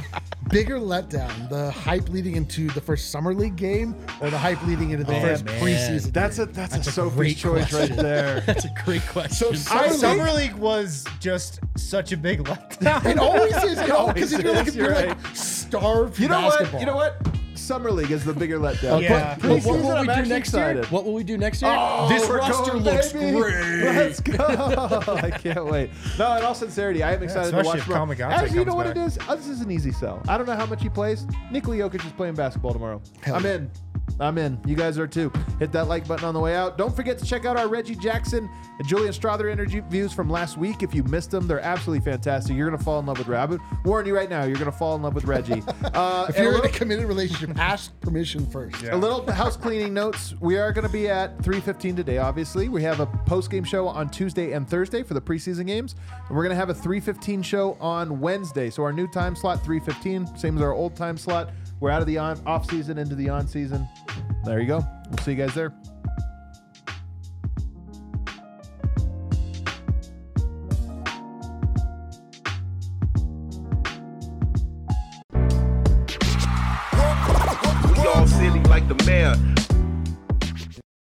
bigger letdown: the hype leading into the first summer league game, or the hype leading into the oh, first man. preseason? That's game? a that's, that's a, a Sophie's choice question. right there. That's a great question. So summer, I, league, summer league was just such a big letdown. It always is. It always because if you're like, you're right. like starved for you know basketball. What? You know what? Summer league is the bigger letdown. Yeah. But what, what will I'm we do next excited. year? What will we do next year? Oh, this roster going, looks baby. great. Let's go. I can't wait. No, in all sincerity, I am excited yeah, to watch tomorrow. Actually, you know back. what it is? Oh, this is an easy sell. I don't know how much he plays. Nikola Jokic is playing basketball tomorrow. Hell I'm yeah. in. I'm in. You guys are too. Hit that like button on the way out. Don't forget to check out our Reggie Jackson and Julian Strawther interviews from last week. If you missed them, they're absolutely fantastic. You're going to fall in love with Rabbit. Warn you right now, you're going to fall in love with Reggie. Uh, if you're in a committed relationship, ask permission first. Yeah. A little house cleaning notes. We are going to be at three fifteen today, obviously. We have a post-game show on Tuesday and Thursday for the preseason games. And we're going to have a three fifteen show on Wednesday. So our new time slot, three fifteen, same as our old time slot. We're out of the on, off season into the on season. There you go. We'll see you guys there. Y'all silly like the mayor.